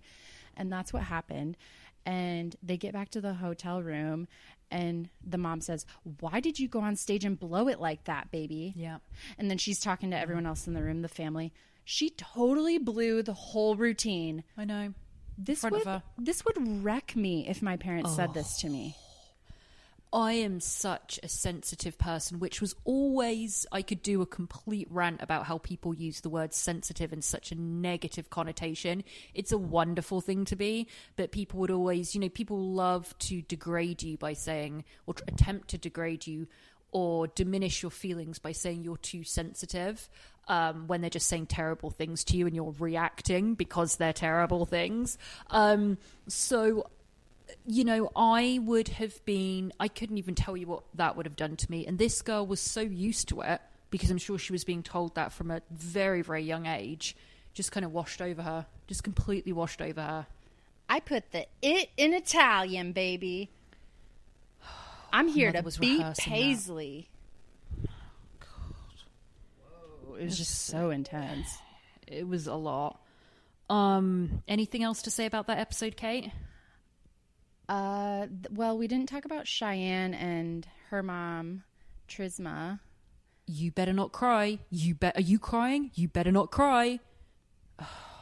And that's what happened. And they get back to the hotel room, and the mom says, why did you go on stage and blow it like that, baby? Yeah. And then she's talking to everyone else in the room, the family. She totally blew the whole routine. I know. This would, this would wreck me if my parents oh. said this to me. I am such a sensitive person, which was always, I could do a complete rant about how people use the word sensitive in such a negative connotation. It's a wonderful thing to be, but people would always, you know, people love to degrade you by saying, or attempt to degrade you or diminish your feelings by saying you're too sensitive. Um, when they're just saying terrible things to you and you're reacting because they're terrible things. Um, so, you know, I would have been, I couldn't even tell you what that would have done to me. And this girl was so used to it because I'm sure she was being told that from a very, very young age, just kind of washed over her, just completely washed over her. I put the it in Italian, baby. I'm here to beat Paisley. That. It was just so intense. It was a lot. Um, anything else to say about that episode, Kate? Uh, well, we didn't talk about Cheyenne and her mom, Trisma. You better not cry. You bet. Are you crying? You better not cry.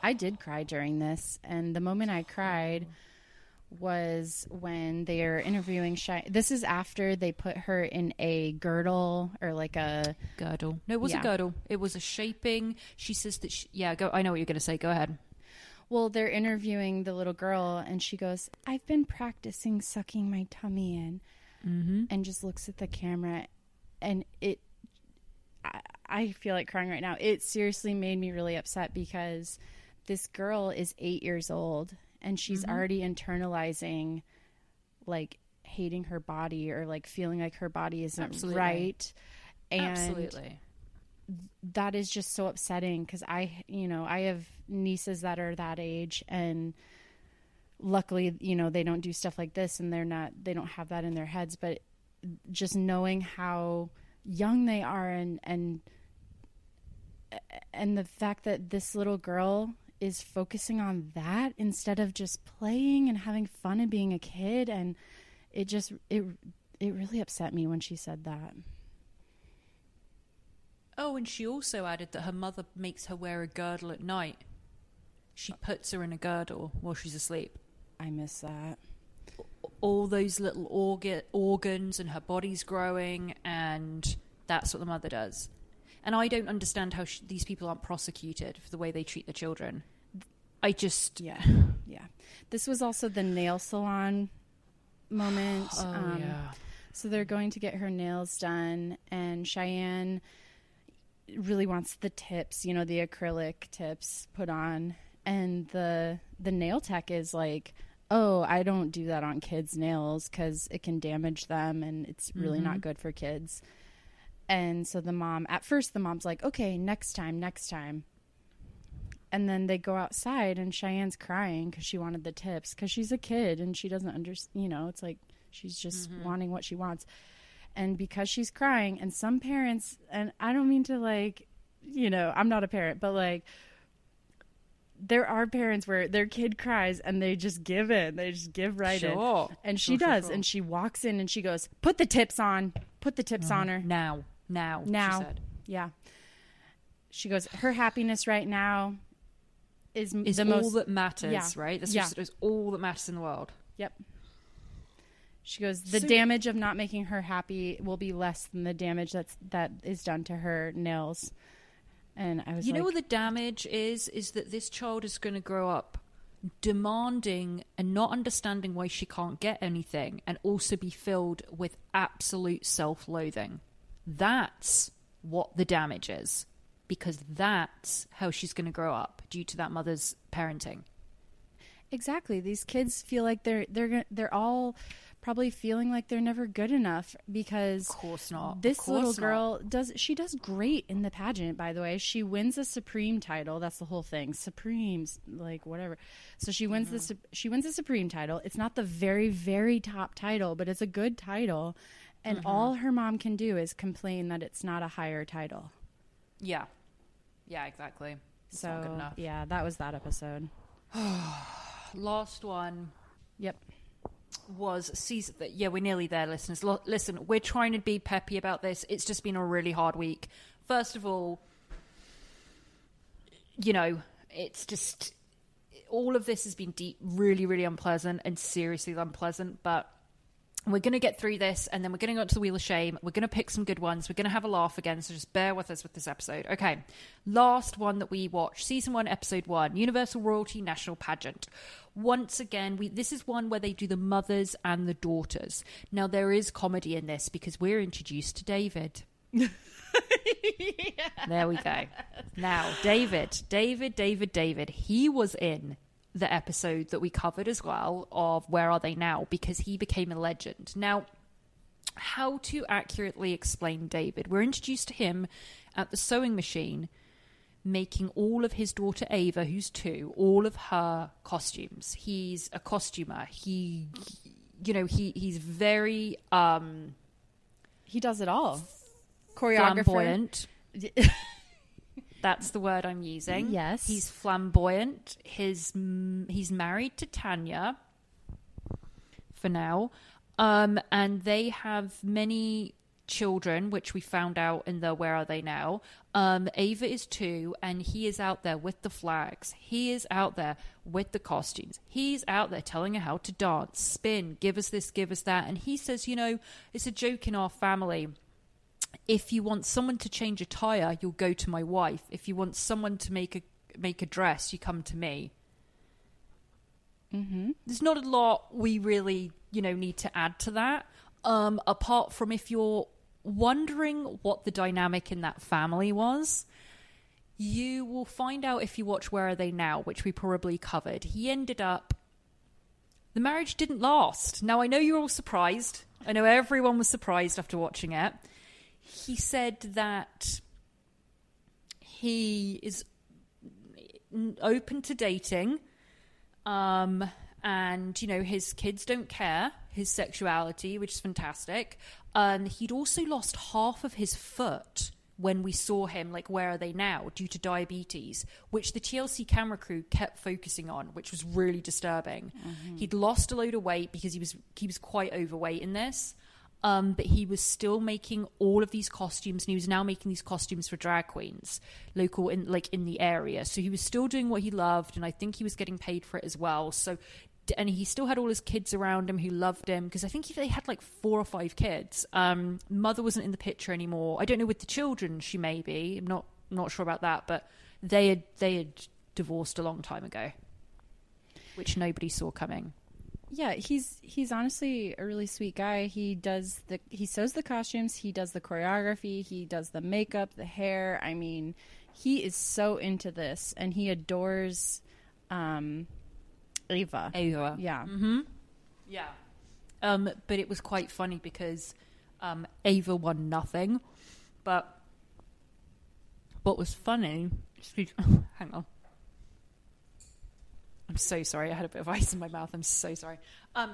I did cry during this, and the moment I cried was when they're interviewing Cheyenne. This is after they put her in a girdle or like a girdle. No, it was yeah. a girdle. It was a shaping. She says that. She, yeah, go. I know what you're going to say. Go ahead. Well, they're interviewing the little girl, and she goes, "I've been practicing sucking my tummy in," mm-hmm. and just looks at the camera, and it. I, I feel like crying right now. It seriously made me really upset because this girl is eight years old. And she's mm-hmm. already internalizing, like, hating her body or like feeling like her body isn't Absolutely. right. And Absolutely. that is just so upsetting because I, you know, I have nieces that are that age, and luckily, you know, they don't do stuff like this and they're not, they don't have that in their heads, but just knowing how young they are and, and, and the fact that this little girl is focusing on that instead of just playing and having fun and being a kid. And it just, it, it really upset me when she said that. Oh, and she also added that her mother makes her wear a girdle at night. She puts her in a girdle while she's asleep. I miss that. All those little orga- organs and her body's growing, and that's what the mother does. And I don't understand how sh- these people aren't prosecuted for the way they treat their children. I just... Yeah, yeah. This was also the nail salon moment. Oh, um, yeah. So they're going to get her nails done, and Cheyenne really wants the tips, you know, the acrylic tips put on. And the the nail tech is like, oh, I don't do that on kids' nails because it can damage them and it's really mm-hmm. not good for kids. And so the mom, at first the mom's like, okay, next time, next time. And then they go outside and Cheyenne's crying because she wanted the tips because she's a kid and she doesn't understand, you know, it's like she's just mm-hmm. wanting what she wants. And because she's crying, and some parents, and I don't mean to like, you know, I'm not a parent, but like, there are parents where their kid cries and they just give in. They just give right sure. in. And she sure, does. Sure, sure. And she walks in and she goes, put the tips on. Put the tips mm. on her. Now. Now. Now. She said. Yeah. She goes, her happiness right now is, is the most. all that matters, yeah. right? That's yeah. just is all that matters in the world. Yep. She goes, the so, damage of not making her happy will be less than the damage that's, that is done to her nails. And I was you like, know what the damage is? Is that this child is going to grow up demanding and not understanding why she can't get anything, and also be filled with absolute self-loathing. That's what the damage is, because that's how she's going to grow up due to that mother's parenting. Exactly. These kids feel like they're they're they're all probably feeling like they're never good enough because of course not. This course little girl not. does she does great in the pageant, by the way. She wins a Supreme title. That's the whole thing. Supremes, like whatever. So she wins mm-hmm. the she wins a Supreme title. It's not the very very top title, but it's a good title. And mm-hmm. all her mom can do is complain that it's not a higher title. Yeah. Yeah, exactly. It's so not good enough. Yeah, that was that episode. Last one. Yep. Was season that yeah we're nearly there, listeners. L- listen, we're trying to be peppy about this. It's just been a really hard week. First of all, you know, it's just all of this has been deep, really really unpleasant and seriously unpleasant, but we're going to get through this, and then we're going to go to the Wheel of Shame. We're going to pick some good ones. We're going to have a laugh again, so just bear with us with this episode. Okay, last one that we watched, Season one, Episode one, Universal Royalty National Pageant. Once again, we this is one where they do the mothers and the daughters. Now, there is comedy in this because we're introduced to David. yeah. There we go. Now, David, David, David, David, he was in the episode that we covered as well of Where Are They Now, because he became a legend. Now, how to accurately explain David? We're introduced to him at the sewing machine, making all of his daughter Ava, who's two, all of her costumes. He's a costumer. He, you know, he he's very um he does it all. Choreographer. Flamboyant. That's the word I'm using. Yes. He's flamboyant. His, he's married to Tanya for now. Um, and they have many children, which we found out in the Where Are They Now. Um, Ava is two, and he is out there with the flags. He is out there with the costumes. He's out there telling her how to dance, spin, give us this, give us that. And he says, you know, it's a joke in our family. If you want someone to change a tire, you'll go to my wife. If you want someone to make a make a dress, you come to me. Mm-hmm. There's not a lot we really, you know, need to add to that. Um, apart from if you're wondering what the dynamic in that family was, you will find out if you watch Where Are They Now, which we probably covered. He ended up The marriage didn't last. Now, I know you're all surprised. I know everyone was surprised after watching it. He said that he is open to dating, um, and, you know, his kids don't care, his sexuality, which is fantastic. And um, he'd also lost half of his foot when we saw him, like, where are they now, due to diabetes, which the T L C camera crew kept focusing on, which was really disturbing. Mm-hmm. He'd lost a load of weight because he was he was quite overweight in this, um, but he was still making all of these costumes, and he was now making these costumes for drag queens, local, in like, in the area. So he was still doing what he loved, and I think he was getting paid for it as well. So, and he still had all his kids around him who loved him, because I think they had like four or five kids. Um, mother wasn't in the picture anymore. I don't know with the children, she may be. I'm not not sure about that, but they had they had divorced a long time ago, which nobody saw coming. Yeah, he's he's honestly a really sweet guy. He does the he sews the costumes, he does the choreography, he does the makeup, the hair. I mean, he is so into this, and he adores um Ava. Ava. Yeah. Mm-hmm. Yeah. Um, but it was quite funny because um, Ava won nothing. But what was funny... Excuse, oh, hang on. I'm so sorry. I had a bit of ice in my mouth. I'm so sorry. Um,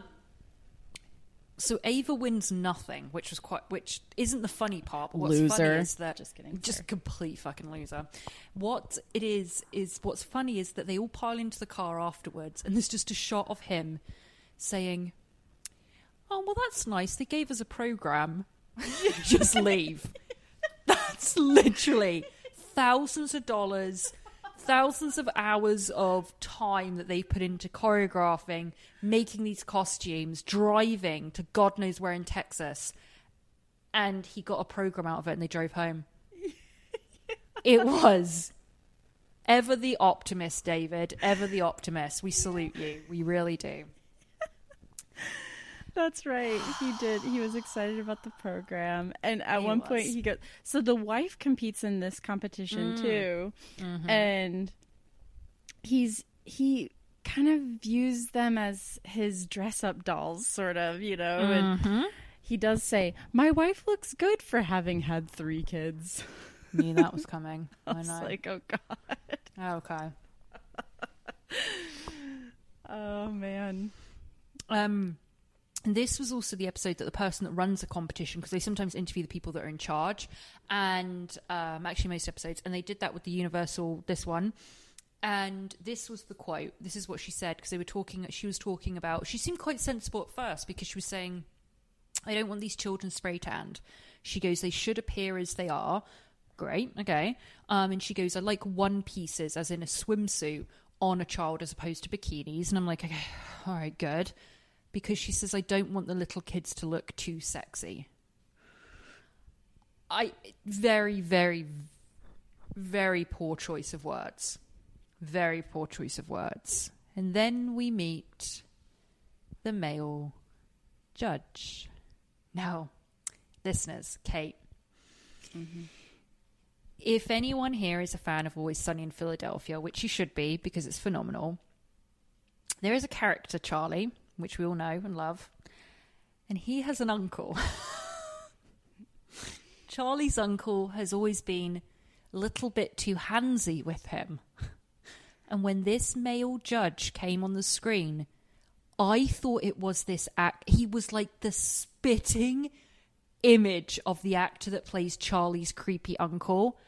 so Ava wins nothing, which was quite, which isn't the funny part. But what's loser. Funny is that... Just kidding. Just sorry. Complete fucking loser. What it is, is what's funny is that they all pile into the car afterwards, and there's just a shot of him saying, oh, well, that's nice. They gave us a program. Just leave. That's literally thousands of dollars, thousands of hours of time that they put into choreographing, making these costumes, driving to God knows where in Texas, and he got a program out of it, and they drove home. It was ever the optimist, David, ever the optimist. We salute you. We really do. That's right. He did. He was excited about the program. And at he one was. point he goes, so the wife competes in this competition mm. too. Mm-hmm. And he's, he kind of views them as his dress up dolls, sort of, you know, mm-hmm. and he does say, my wife looks good for having had three kids. Knew that was coming. I was I? like, oh God. Okay. Oh man. Um, And this was also the episode that the person that runs the competition, because they sometimes interview the people that are in charge, and um, actually most episodes, and they did that with the Universal, this one. And this was the quote. This is what she said, because they were talking, she was talking about, she seemed quite sensible at first, because she was saying, I don't want these children spray tanned. She goes, they should appear as they are. Great, okay. Um, and she goes, I like one pieces, as in a swimsuit, on a child as opposed to bikinis. And I'm like, okay, all right, good. Because she says, I don't want the little kids to look too sexy. I very, very, very poor choice of words. Very poor choice of words. And then we meet the male judge. Now, listeners, Kate. Mm-hmm. If anyone here is a fan of Always Sunny in Philadelphia, which you should be because it's phenomenal, there is a character, Charlie, which we all know and love. And he has an uncle. Charlie's uncle has always been a little bit too handsy with him. And when this male judge came on the screen, I thought it was this act. He was like the spitting image of the actor that plays Charlie's creepy uncle.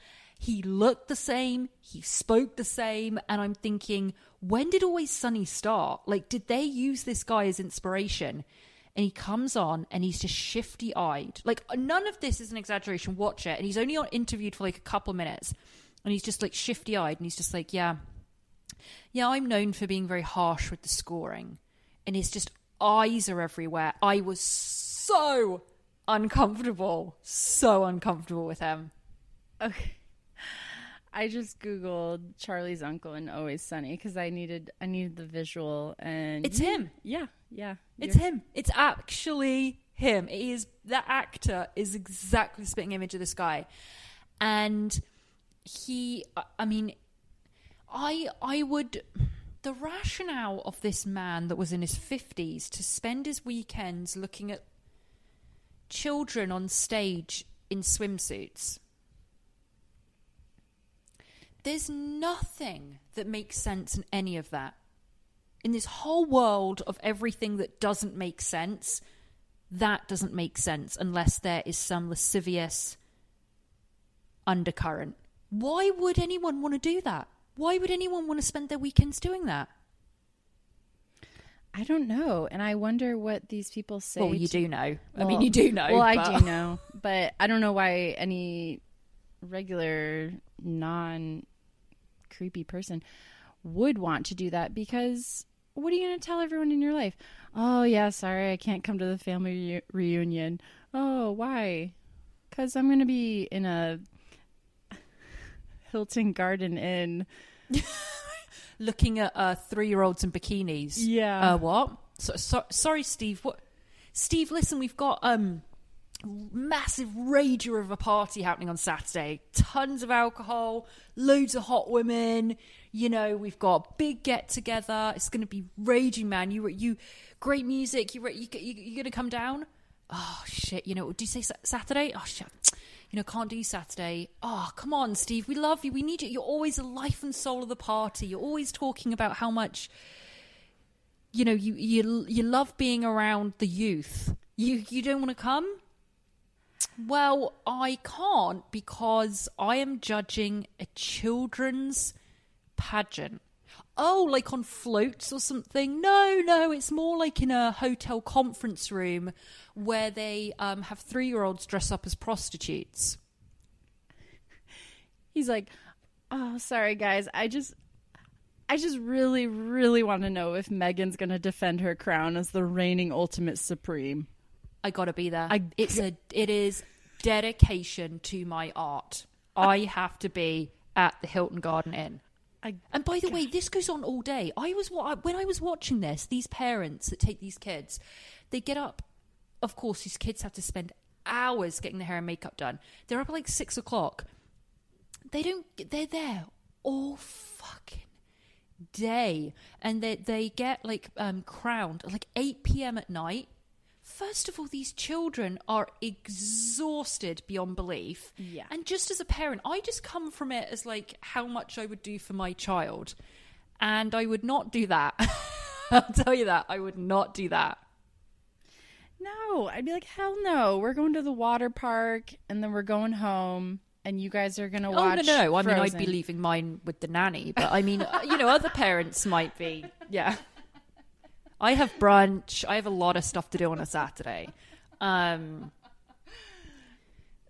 He looked the same, he spoke the same, and I'm thinking, when did Always Sunny start? Like, did they use this guy as inspiration? And he comes on, and he's just shifty-eyed. Like, none of this is an exaggeration. Watch it. And he's only on interviewed for, like, a couple minutes. And he's just, like, shifty-eyed, and he's just like, yeah. Yeah, I'm known for being very harsh with the scoring. And his just eyes are everywhere. I was so uncomfortable. So uncomfortable with him. Okay. I just Googled Charlie's uncle and Always Sunny because I needed I needed the visual, and it's him. Yeah, yeah. It's him. It's actually him. It is, that actor is exactly the spitting image of this guy. And he, I mean, I I would The rationale of this man that was in his fifties to spend his weekends looking at children on stage in swimsuits. There's nothing that makes sense in any of that. In this whole world of everything that doesn't make sense, that doesn't make sense unless there is some lascivious undercurrent. Why would anyone want to do that? Why would anyone want to spend their weekends doing that? I don't know. And I wonder what these people say. Well, you to... do know. Well, I mean, you do know. Well, but... I do know. But I don't know why any regular, non-creepy person would want to do that, because what are you going to tell everyone in your life? Oh, yeah, sorry, I can't come to the family re- reunion. Oh, why? Because I'm going to be in a Hilton Garden Inn. Looking at uh, three-year-olds in bikinis. Yeah. Uh, what? So, so, sorry, Steve. What? Steve, listen, we've got um massive rager of a party happening on Saturday. Tons of alcohol, loads of hot women. You know, we've got a big get-together. It's going to be raging, man. You, you, great music. You, you, you, you're going to come down? Oh, shit. You know, do you say Saturday? Oh, shit. You know, can't do Saturday. Oh, come on, Steve. We love you. We need you. You're always the life and soul of the party. You're always talking about how much, you know, you you you love being around the youth. You you don't want to come? Well, I can't because I am judging a children's pageant. Oh, like on floats or something? No, no, it's more like in a hotel conference room where they um, have three-year-olds dress up as prostitutes. He's like, oh, sorry, guys. I just I just really, really want to know if Megan's going to defend her crown as the reigning Ultimate Supreme. I got to be there. I... It's a, it is dedication to my art. I have to be at the Hilton Garden Inn. I, and by the God. way, this goes on all day. I was when I was watching this, these parents that take these kids, they get up. Of course, these kids have to spend hours getting their hair and makeup done. They're up at like six o'clock. They don't. They're there all fucking day, and they they get like um, crowned at like eight p.m. at night. First of all, these children are exhausted beyond belief. Yeah. And just as a parent, I just come from it as like how much I would do for my child. And I would not do that. I'll tell you that. I would not do that. No, I'd be like, hell no. We're going to the water park and then we're going home and you guys are going to watch. Oh, no, no. I Frozen. mean, I'd be leaving mine with the nanny. But I mean, you know, other parents might be. Yeah. I have brunch. I have a lot of stuff to do on a Saturday. Um,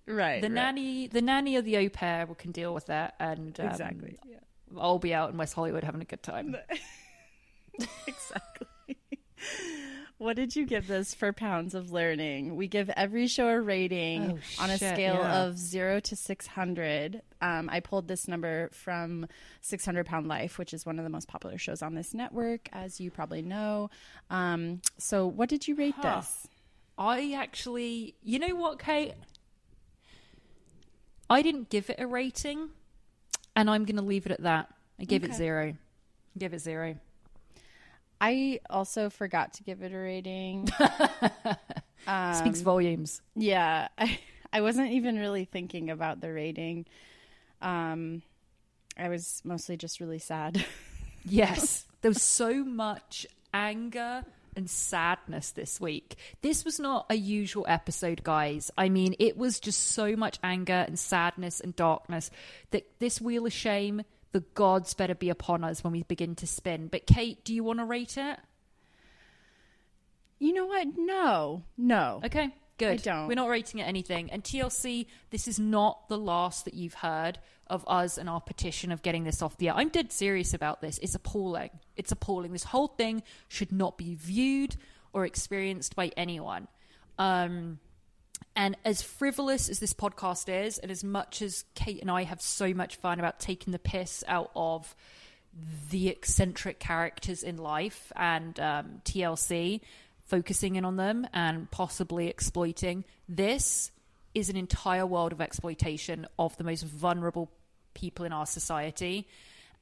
right. The right. nanny, the nanny or the au pair can deal with that, and um, exactly. Yeah. I'll be out in West Hollywood having a good time. Exactly. What did you give this for pounds of learning? We give every show a rating oh, on a shit, scale yeah. of zero to six hundred. Um, I pulled this number from six hundred pound life, which is one of the most popular shows on this network, as you probably know. Um, so what did you rate huh. this? I actually, you know what, Kate? I didn't give it a rating, and I'm going to leave it at that. I gave okay. it zero. I gave it zero. I also forgot to give it a rating. um, Speaks volumes. Yeah. I, I wasn't even really thinking about the rating. Um, I was mostly just really sad. Yes. There was so much anger and sadness this week. This was not a usual episode, guys. I mean, it was just so much anger and sadness and darkness that this Wheel of Shame, the gods better be upon us when we begin to spin. But Kate, do you want to rate it? You know what? No. No. Okay, good. I don't. We're not rating it anything. And T L C, this is not the last that you've heard of us and our petition of getting this off the air. I'm dead serious about this. It's appalling. It's appalling. This whole thing should not be viewed or experienced by anyone. Um... And as frivolous as this podcast is, and as much as Kate and I have so much fun about taking the piss out of the eccentric characters in life and um, T L C, focusing in on them and possibly exploiting, this is an entire world of exploitation of the most vulnerable people in our society.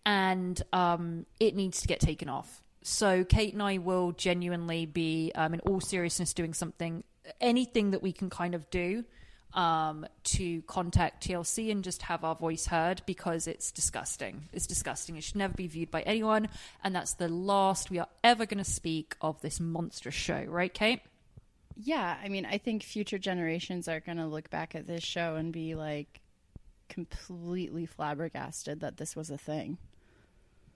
and um, it needs to get taken off. So Kate and I will genuinely be, um, in all seriousness, doing something, anything that we can kind of do um, to contact T L C and just have our voice heard, because it's disgusting. It's disgusting. It should never be viewed by anyone. And that's the last we are ever going to speak of this monstrous show. Right, Kate? Yeah. I mean, I think future generations are going to look back at this show and be like completely flabbergasted that this was a thing.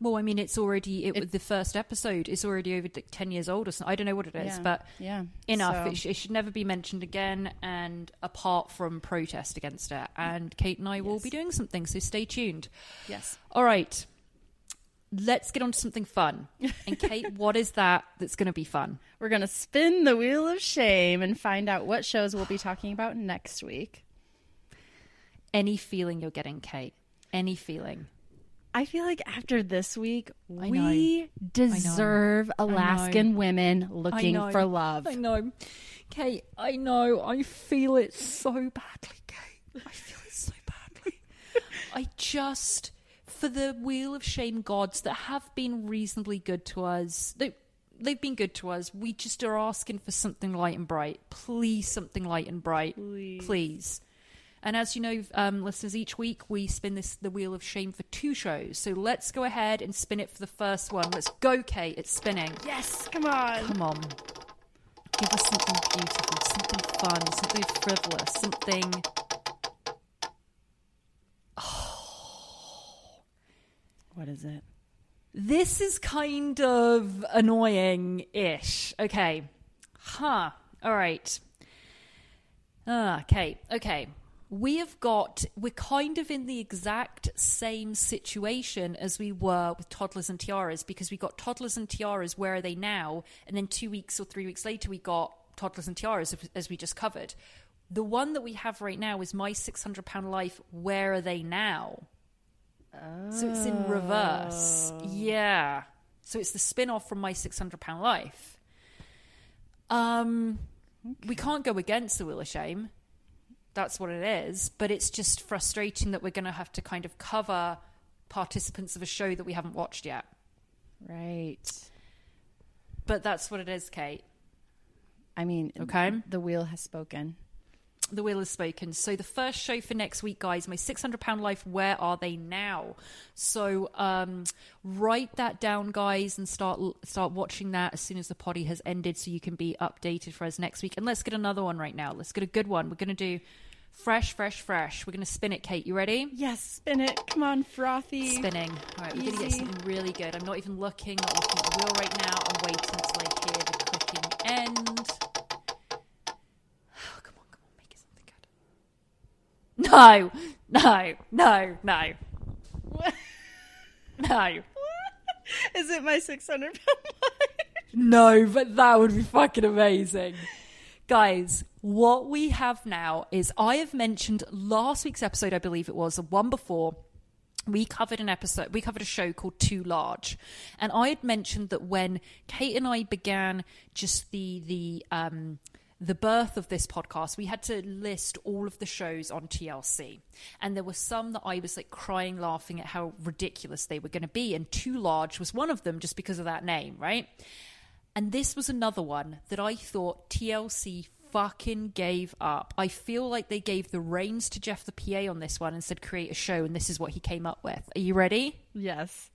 Well, I mean, it's already, it, it, the first episode is already over ten years old or something. I don't know what it is, yeah, but yeah, enough. So. It, sh- it should never be mentioned again, and apart from protest against it. And Kate and I yes. will be doing something, so stay tuned. Yes. All right. Let's get on to something fun. And Kate, what is that that's going to be fun? We're going to spin the Wheel of Shame and find out what shows we'll be talking about next week. Any feeling you're getting, Kate? Any feeling? I feel like after this week, we deserve Alaskan women looking for love. I know. Kate, I know. I feel it so badly, Kate. I feel it so badly. I just, for the Wheel of Shame gods that have been reasonably good to us, they, they've been good to us. We just are asking for something light and bright. Please, something light and bright. Please. Please. And as you know, um, listeners, each week we spin this the Wheel of Shame for two shows. So let's go ahead and spin it for the first one. Let's go, Kate. It's spinning. Yes, come on. Come on. Give us something beautiful, something fun, something frivolous, something... Oh. What is it? This is kind of annoying-ish. Okay. Huh. All right. Ah, Kate. Okay. We have got, we're kind of in the exact same situation as we were with Toddlers and Tiaras, because we got Toddlers and Tiaras, Where Are They Now? And then two weeks or three weeks later, we got Toddlers and Tiaras, as we just covered. The one that we have right now is My six hundred Pound Life, Where Are They Now? Oh. So it's in reverse. Yeah. So it's the spin-off from My six hundred Pound Life. Um, okay. We can't go against the Wheel of Shame. That's what it is. But it's just frustrating that we're going to have to kind of cover participants of a show that we haven't watched yet. Right. But that's what it is, Kate. I mean, okay. The wheel has spoken. The wheel has spoken. So the first show for next week, guys, My six hundred Pound Life, Where Are They Now? So um, write that down, guys, and start start watching that as soon as the potty has ended, so you can be updated for us next week. And let's get another one right now. Let's get a good one. We're going to do fresh, fresh, fresh. We're going to spin it, Kate. You ready? Yes, spin it. Come on, frothy. Spinning. All right, we're going to get something really good. I'm not even looking, not looking at the wheel right now. I'm waiting until I hear the clicking end. No, no, no, no. What? No. What? Is it My six hundred Pound Life? No, but that would be fucking amazing. Guys, what we have now is, I have mentioned last week's episode, I believe it was, the one before, we covered an episode, we covered a show called Too Large. And I had mentioned that when Kate and I began just the, the, um, the birth of this podcast, we had to list all of the shows on T L C. And there were some that I was like crying, laughing at how ridiculous they were going to be. And Too Large was one of them, just because of that name, right? And this was another one that I thought T L C fucking gave up. I feel like they gave the reins to Jeff the P A on this one and said, create a show. And this is what he came up with. Are you ready? Yes.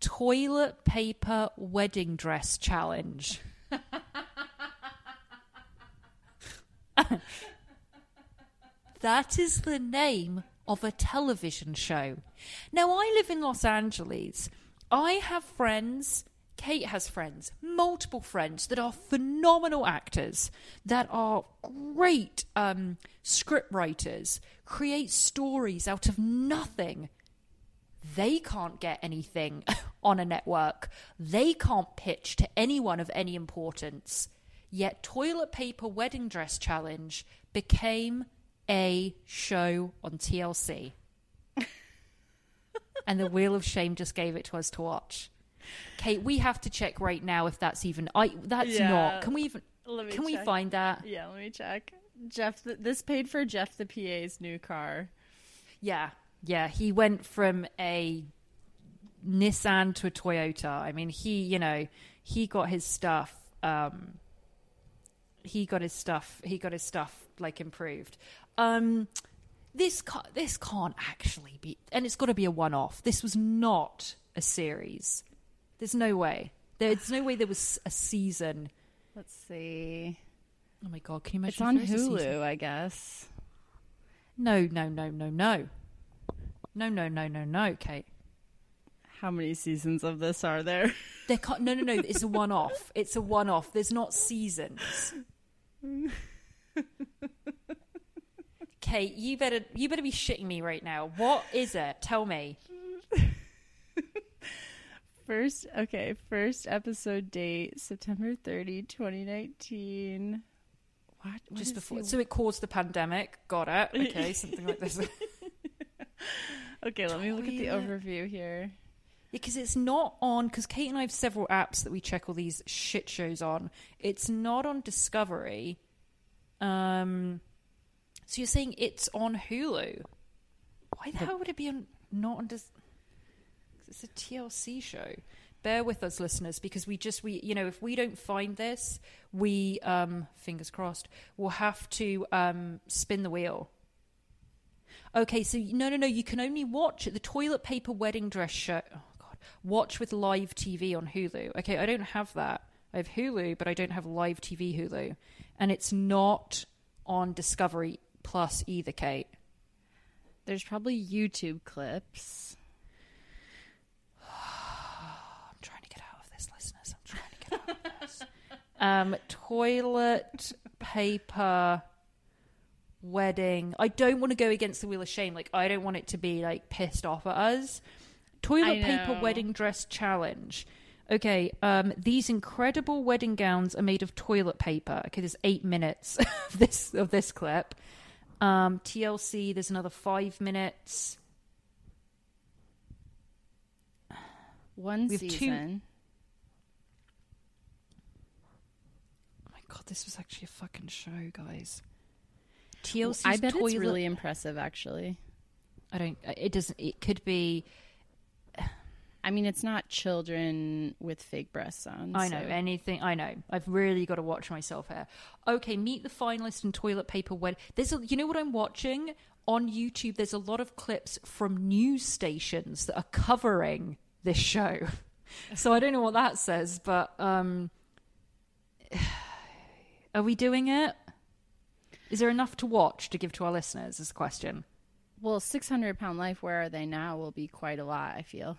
Toilet Paper Wedding Dress Challenge. That is the name of a television show. Now, I live in Los Angeles. I have friends, Kate has friends, multiple friends that are phenomenal actors, that are great um, script writers, create stories out of nothing. They can't get anything on a network. They can't pitch to anyone of any importance. Yet Toilet Paper Wedding Dress Challenge became a show on T L C. And the Wheel of Shame just gave it to us to watch. Kate, we have to check right now if that's even... I That's yeah. not... Can we even... Let me can check. We find that? Yeah, let me check. Jeff, the, this paid for Jeff the P A's new car. Yeah. Yeah, he went from a Nissan to a Toyota. I mean, he, you know, he got his stuff. Um, he got his stuff. He got his stuff like improved. Um, this ca- this can't actually be, and it's got to be a one-off. This was not a series. There's no way. There's no way there was a season. Let's see. Oh my God! Can you imagine? It's on Hulu, I guess. No, no, no, no, no, no, no, no, no, no, Kate. How many seasons of this are there? There can't. No, no, no. It's a one-off. It's a one-off. There's not seasons. Kate, you better, you better be shitting me right now. What is it? Tell me. First, okay. First episode date September thirtieth, twenty nineteen. What? What Just before, he... so it caused the pandemic. Got it. Okay, something like this. Okay, let me look at the overview here. Yeah, because it's not on, because Kate and I have several apps that we check all these shit shows on. It's not on Discovery. Um, so you're saying it's on Hulu. Why the hell would it be on, not on Discovery? It's a T L C show. Bear with us, listeners, because we just, we, you know, if we don't find this, we, um, fingers crossed, we'll have to um, spin the wheel. Okay, so no, no, no, you can only watch the Toilet Paper Wedding Dress show. Oh, God. Watch with live T V on Hulu. Okay, I don't have that. I have Hulu, but I don't have live T V Hulu. And it's not on Discovery Plus either, Kate. There's probably YouTube clips. Um, toilet paper wedding. I don't want to go against the Wheel of Shame. Like, I don't want it to be like pissed off at us. Toilet paper wedding dress challenge. Okay. Um, these incredible wedding gowns are made of toilet paper. Okay, there's eight minutes of this of this clip. Um, T L C. There's another five minutes. One we season. Two- God, this was actually a fucking show, guys. T L C's I bet toilet... it's really impressive, actually. I don't... It doesn't... It could be... I mean, it's not children with fake breasts on. I know. So. Anything... I know. I've really got to watch myself here. Okay, meet the finalists in Toilet Paper Wedding. There's a... You know what I'm watching? On YouTube, there's a lot of clips from news stations that are covering this show. So I don't know what that says, but... um Are we doing it? Is there enough to watch to give to our listeners is the question. Well, six hundred pound life, where are they now, will be quite a lot, I feel.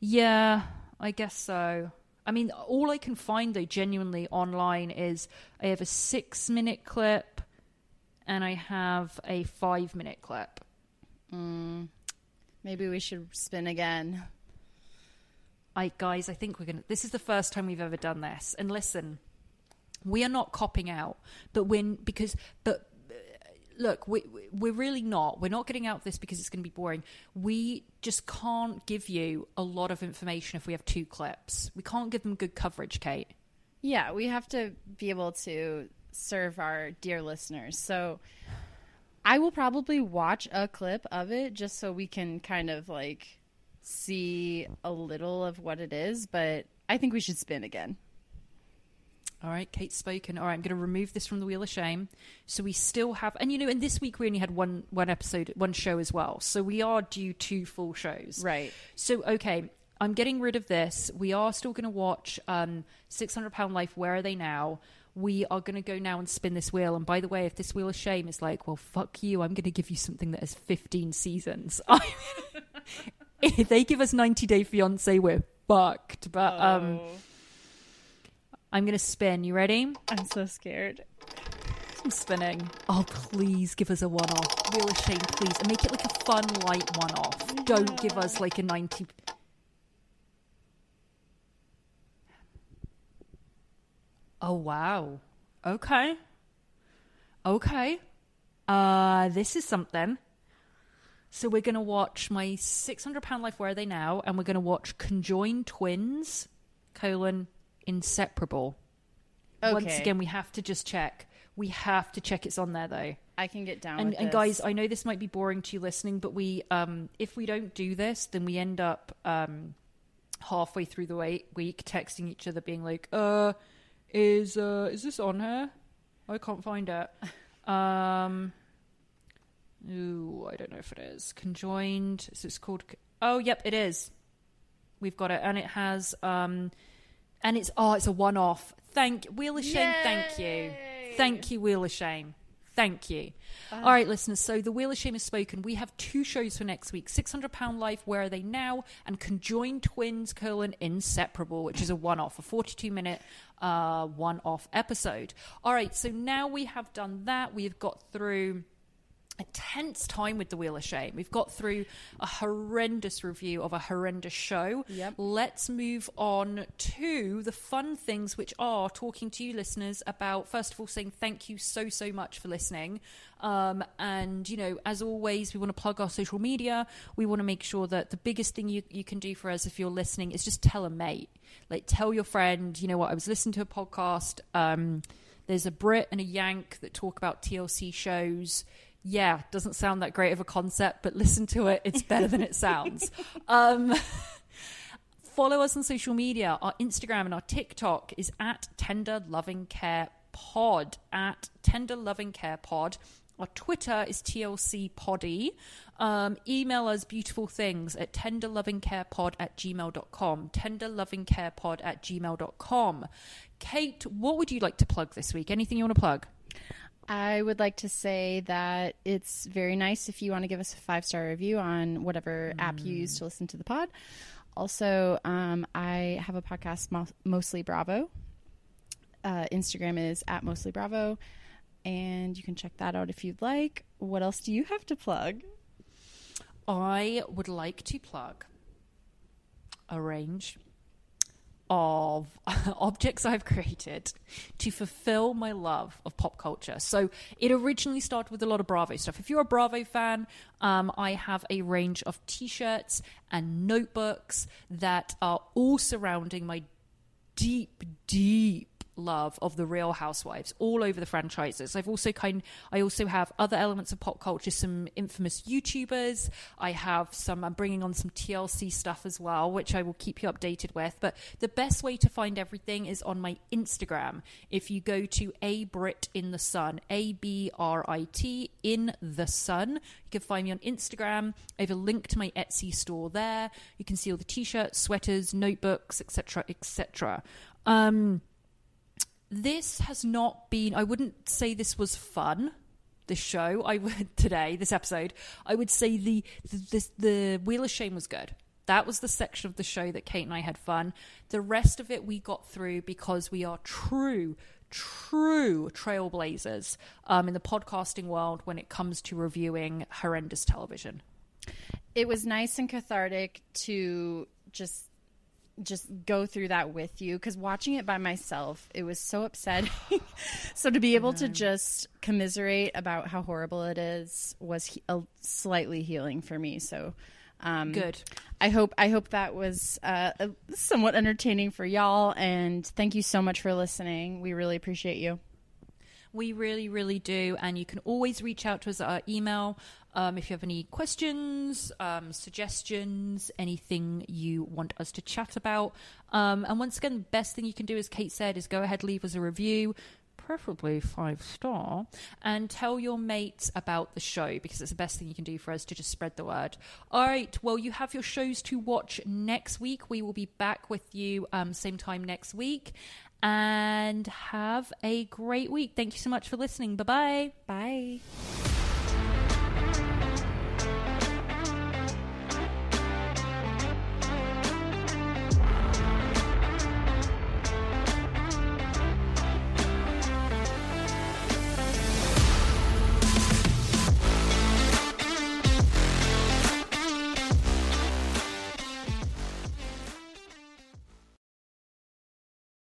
Yeah, I guess so. I mean, all I can find, though, genuinely online is I have a six-minute clip and I have a five-minute clip. Mm, maybe we should spin again. I, guys, I think we're going to... This is the first time we've ever done this. And listen... We are not copping out, but when because but look, we we're really not. We're not getting out of this because it's going to be boring. We just can't give you a lot of information if we have two clips. We can't give them good coverage, Kate. Yeah, we have to be able to serve our dear listeners. So I will probably watch a clip of it just so we can kind of like see a little of what it is. But I think we should spin again. All right, Kate's spoken. All right, I'm going to remove this from the Wheel of Shame. So we still have... And, you know, and this week we only had one one episode, one show as well. So we are due two full shows. Right. So, okay, I'm getting rid of this. We are still going to watch um, six hundred pound life, Where Are They Now? We are going to go now and spin this wheel. And by the way, if this Wheel of Shame is like, well, fuck you, I'm going to give you something that has fifteen seasons. If they give us ninety day fiancé, we're fucked. But... Oh. um I'm going to spin. You ready? I'm so scared. I'm spinning. Oh, please give us a one-off. Wheel of Shame, please. And make it like a fun, light one-off. Yeah. Don't give us like a ninety... Oh, wow. Okay. Okay. Uh, this is something. So we're going to watch My six hundred pound life, Where Are They Now? And we're going to watch Conjoined Twins, colon... Inseparable. Okay. Once again, we have to just check. We have to check it's on there, though. I can get down and, with and this. Guys, I know this might be boring to you listening, but we, um, if we don't do this, then we end up um, halfway through the week texting each other being like, uh, is uh, is this on here? I can't find it. Um, ooh, I don't know if it is. Conjoined. So it's called... Oh, yep, it is. We've got it. And it has... Um, and it's... Oh, it's a one-off. Thank... Wheel of Shame, Yay! Thank you. Thank you, Wheel of Shame. Thank you. Wow. All right, listeners. So the Wheel of Shame is spoken. We have two shows for next week. six hundred pound life, Where Are They Now? And Conjoined Twins, colon, Inseparable, which is a one-off, a forty-two minute uh, one-off episode. All right, so now we have done that. We've got through a tense time with the Wheel of Shame. We've got through a horrendous review of a horrendous show. Yep. Let's move on to the fun things, which are talking to you listeners about, first of all, saying thank you so, so much for listening. Um, and, you know, as always, we want to plug our social media. We want to make sure that the biggest thing you, you can do for us if you're listening is just tell a mate. Like, tell your friend, you know what, I was listening to a podcast. Um, there's a Brit and a Yank that talk about T L C shows. Yeah, doesn't sound that great of a concept, but listen to it. It's better than it sounds. Um, follow us on social media. Our Instagram and our TikTok is at Tender Loving Care Pod, at Tender Loving Care Pod. Our Twitter is T L C Poddy. Um, email us beautiful things at tenderlovingcarepod at gmail dot com. tenderlovingcarepod at gmail dot com. Kate, what would you like to plug this week? Anything you want to plug? I would like to say that it's very nice if you want to give us a five-star review on whatever mm. app you use to listen to the pod. Also, um, I have a podcast, Mostly Bravo. Uh, Instagram is at Mostly Bravo, and you can check that out if you'd like. What else do you have to plug? I would like to plug a range of objects I've created to fulfill my love of pop culture. So it originally started with a lot of Bravo stuff. If you're a Bravo fan, um, I have a range of t-shirts and notebooks that are all surrounding my deep, deep love of the Real Housewives all over the franchises. I've also kind I also have other elements of pop culture, some infamous YouTubers. I have some I'm bringing on some T L C stuff as well, which I will keep you updated with. But the best way to find everything is on my Instagram. If you go to A Brit in the Sun, A B R I T in the Sun, you can find me on Instagram. I have a link to my Etsy store there. You can see all the t-shirts, sweaters, notebooks, et cetera, et cetera. Um This has not been, I wouldn't say this was fun, this show, I would today, this episode. I would say the the, the the Wheel of Shame was good. That was the section of the show that Kate and I had fun. The rest of it we got through because we are true, true trailblazers um, in the podcasting world when it comes to reviewing horrendous television. It was nice and cathartic to just... just go through that with you, because watching it by myself, it was so upsetting. So to be able to just commiserate about how horrible it is was he- a slightly healing for me. So um good. I hope I hope that was uh somewhat entertaining for y'all, and thank you so much for listening. We really appreciate you. We really, really do. And you can always reach out to us at our email um, if you have any questions, um, suggestions, anything you want us to chat about. Um, and once again, the best thing you can do, as Kate said, is go ahead, leave us a review, preferably five star, and tell your mates about the show, because it's the best thing you can do for us to just spread the word. All right, well, you have your shows to watch next week. We will be back with you um, same time next week. And have a great week. Thank you so much for listening. Bye-bye. Bye.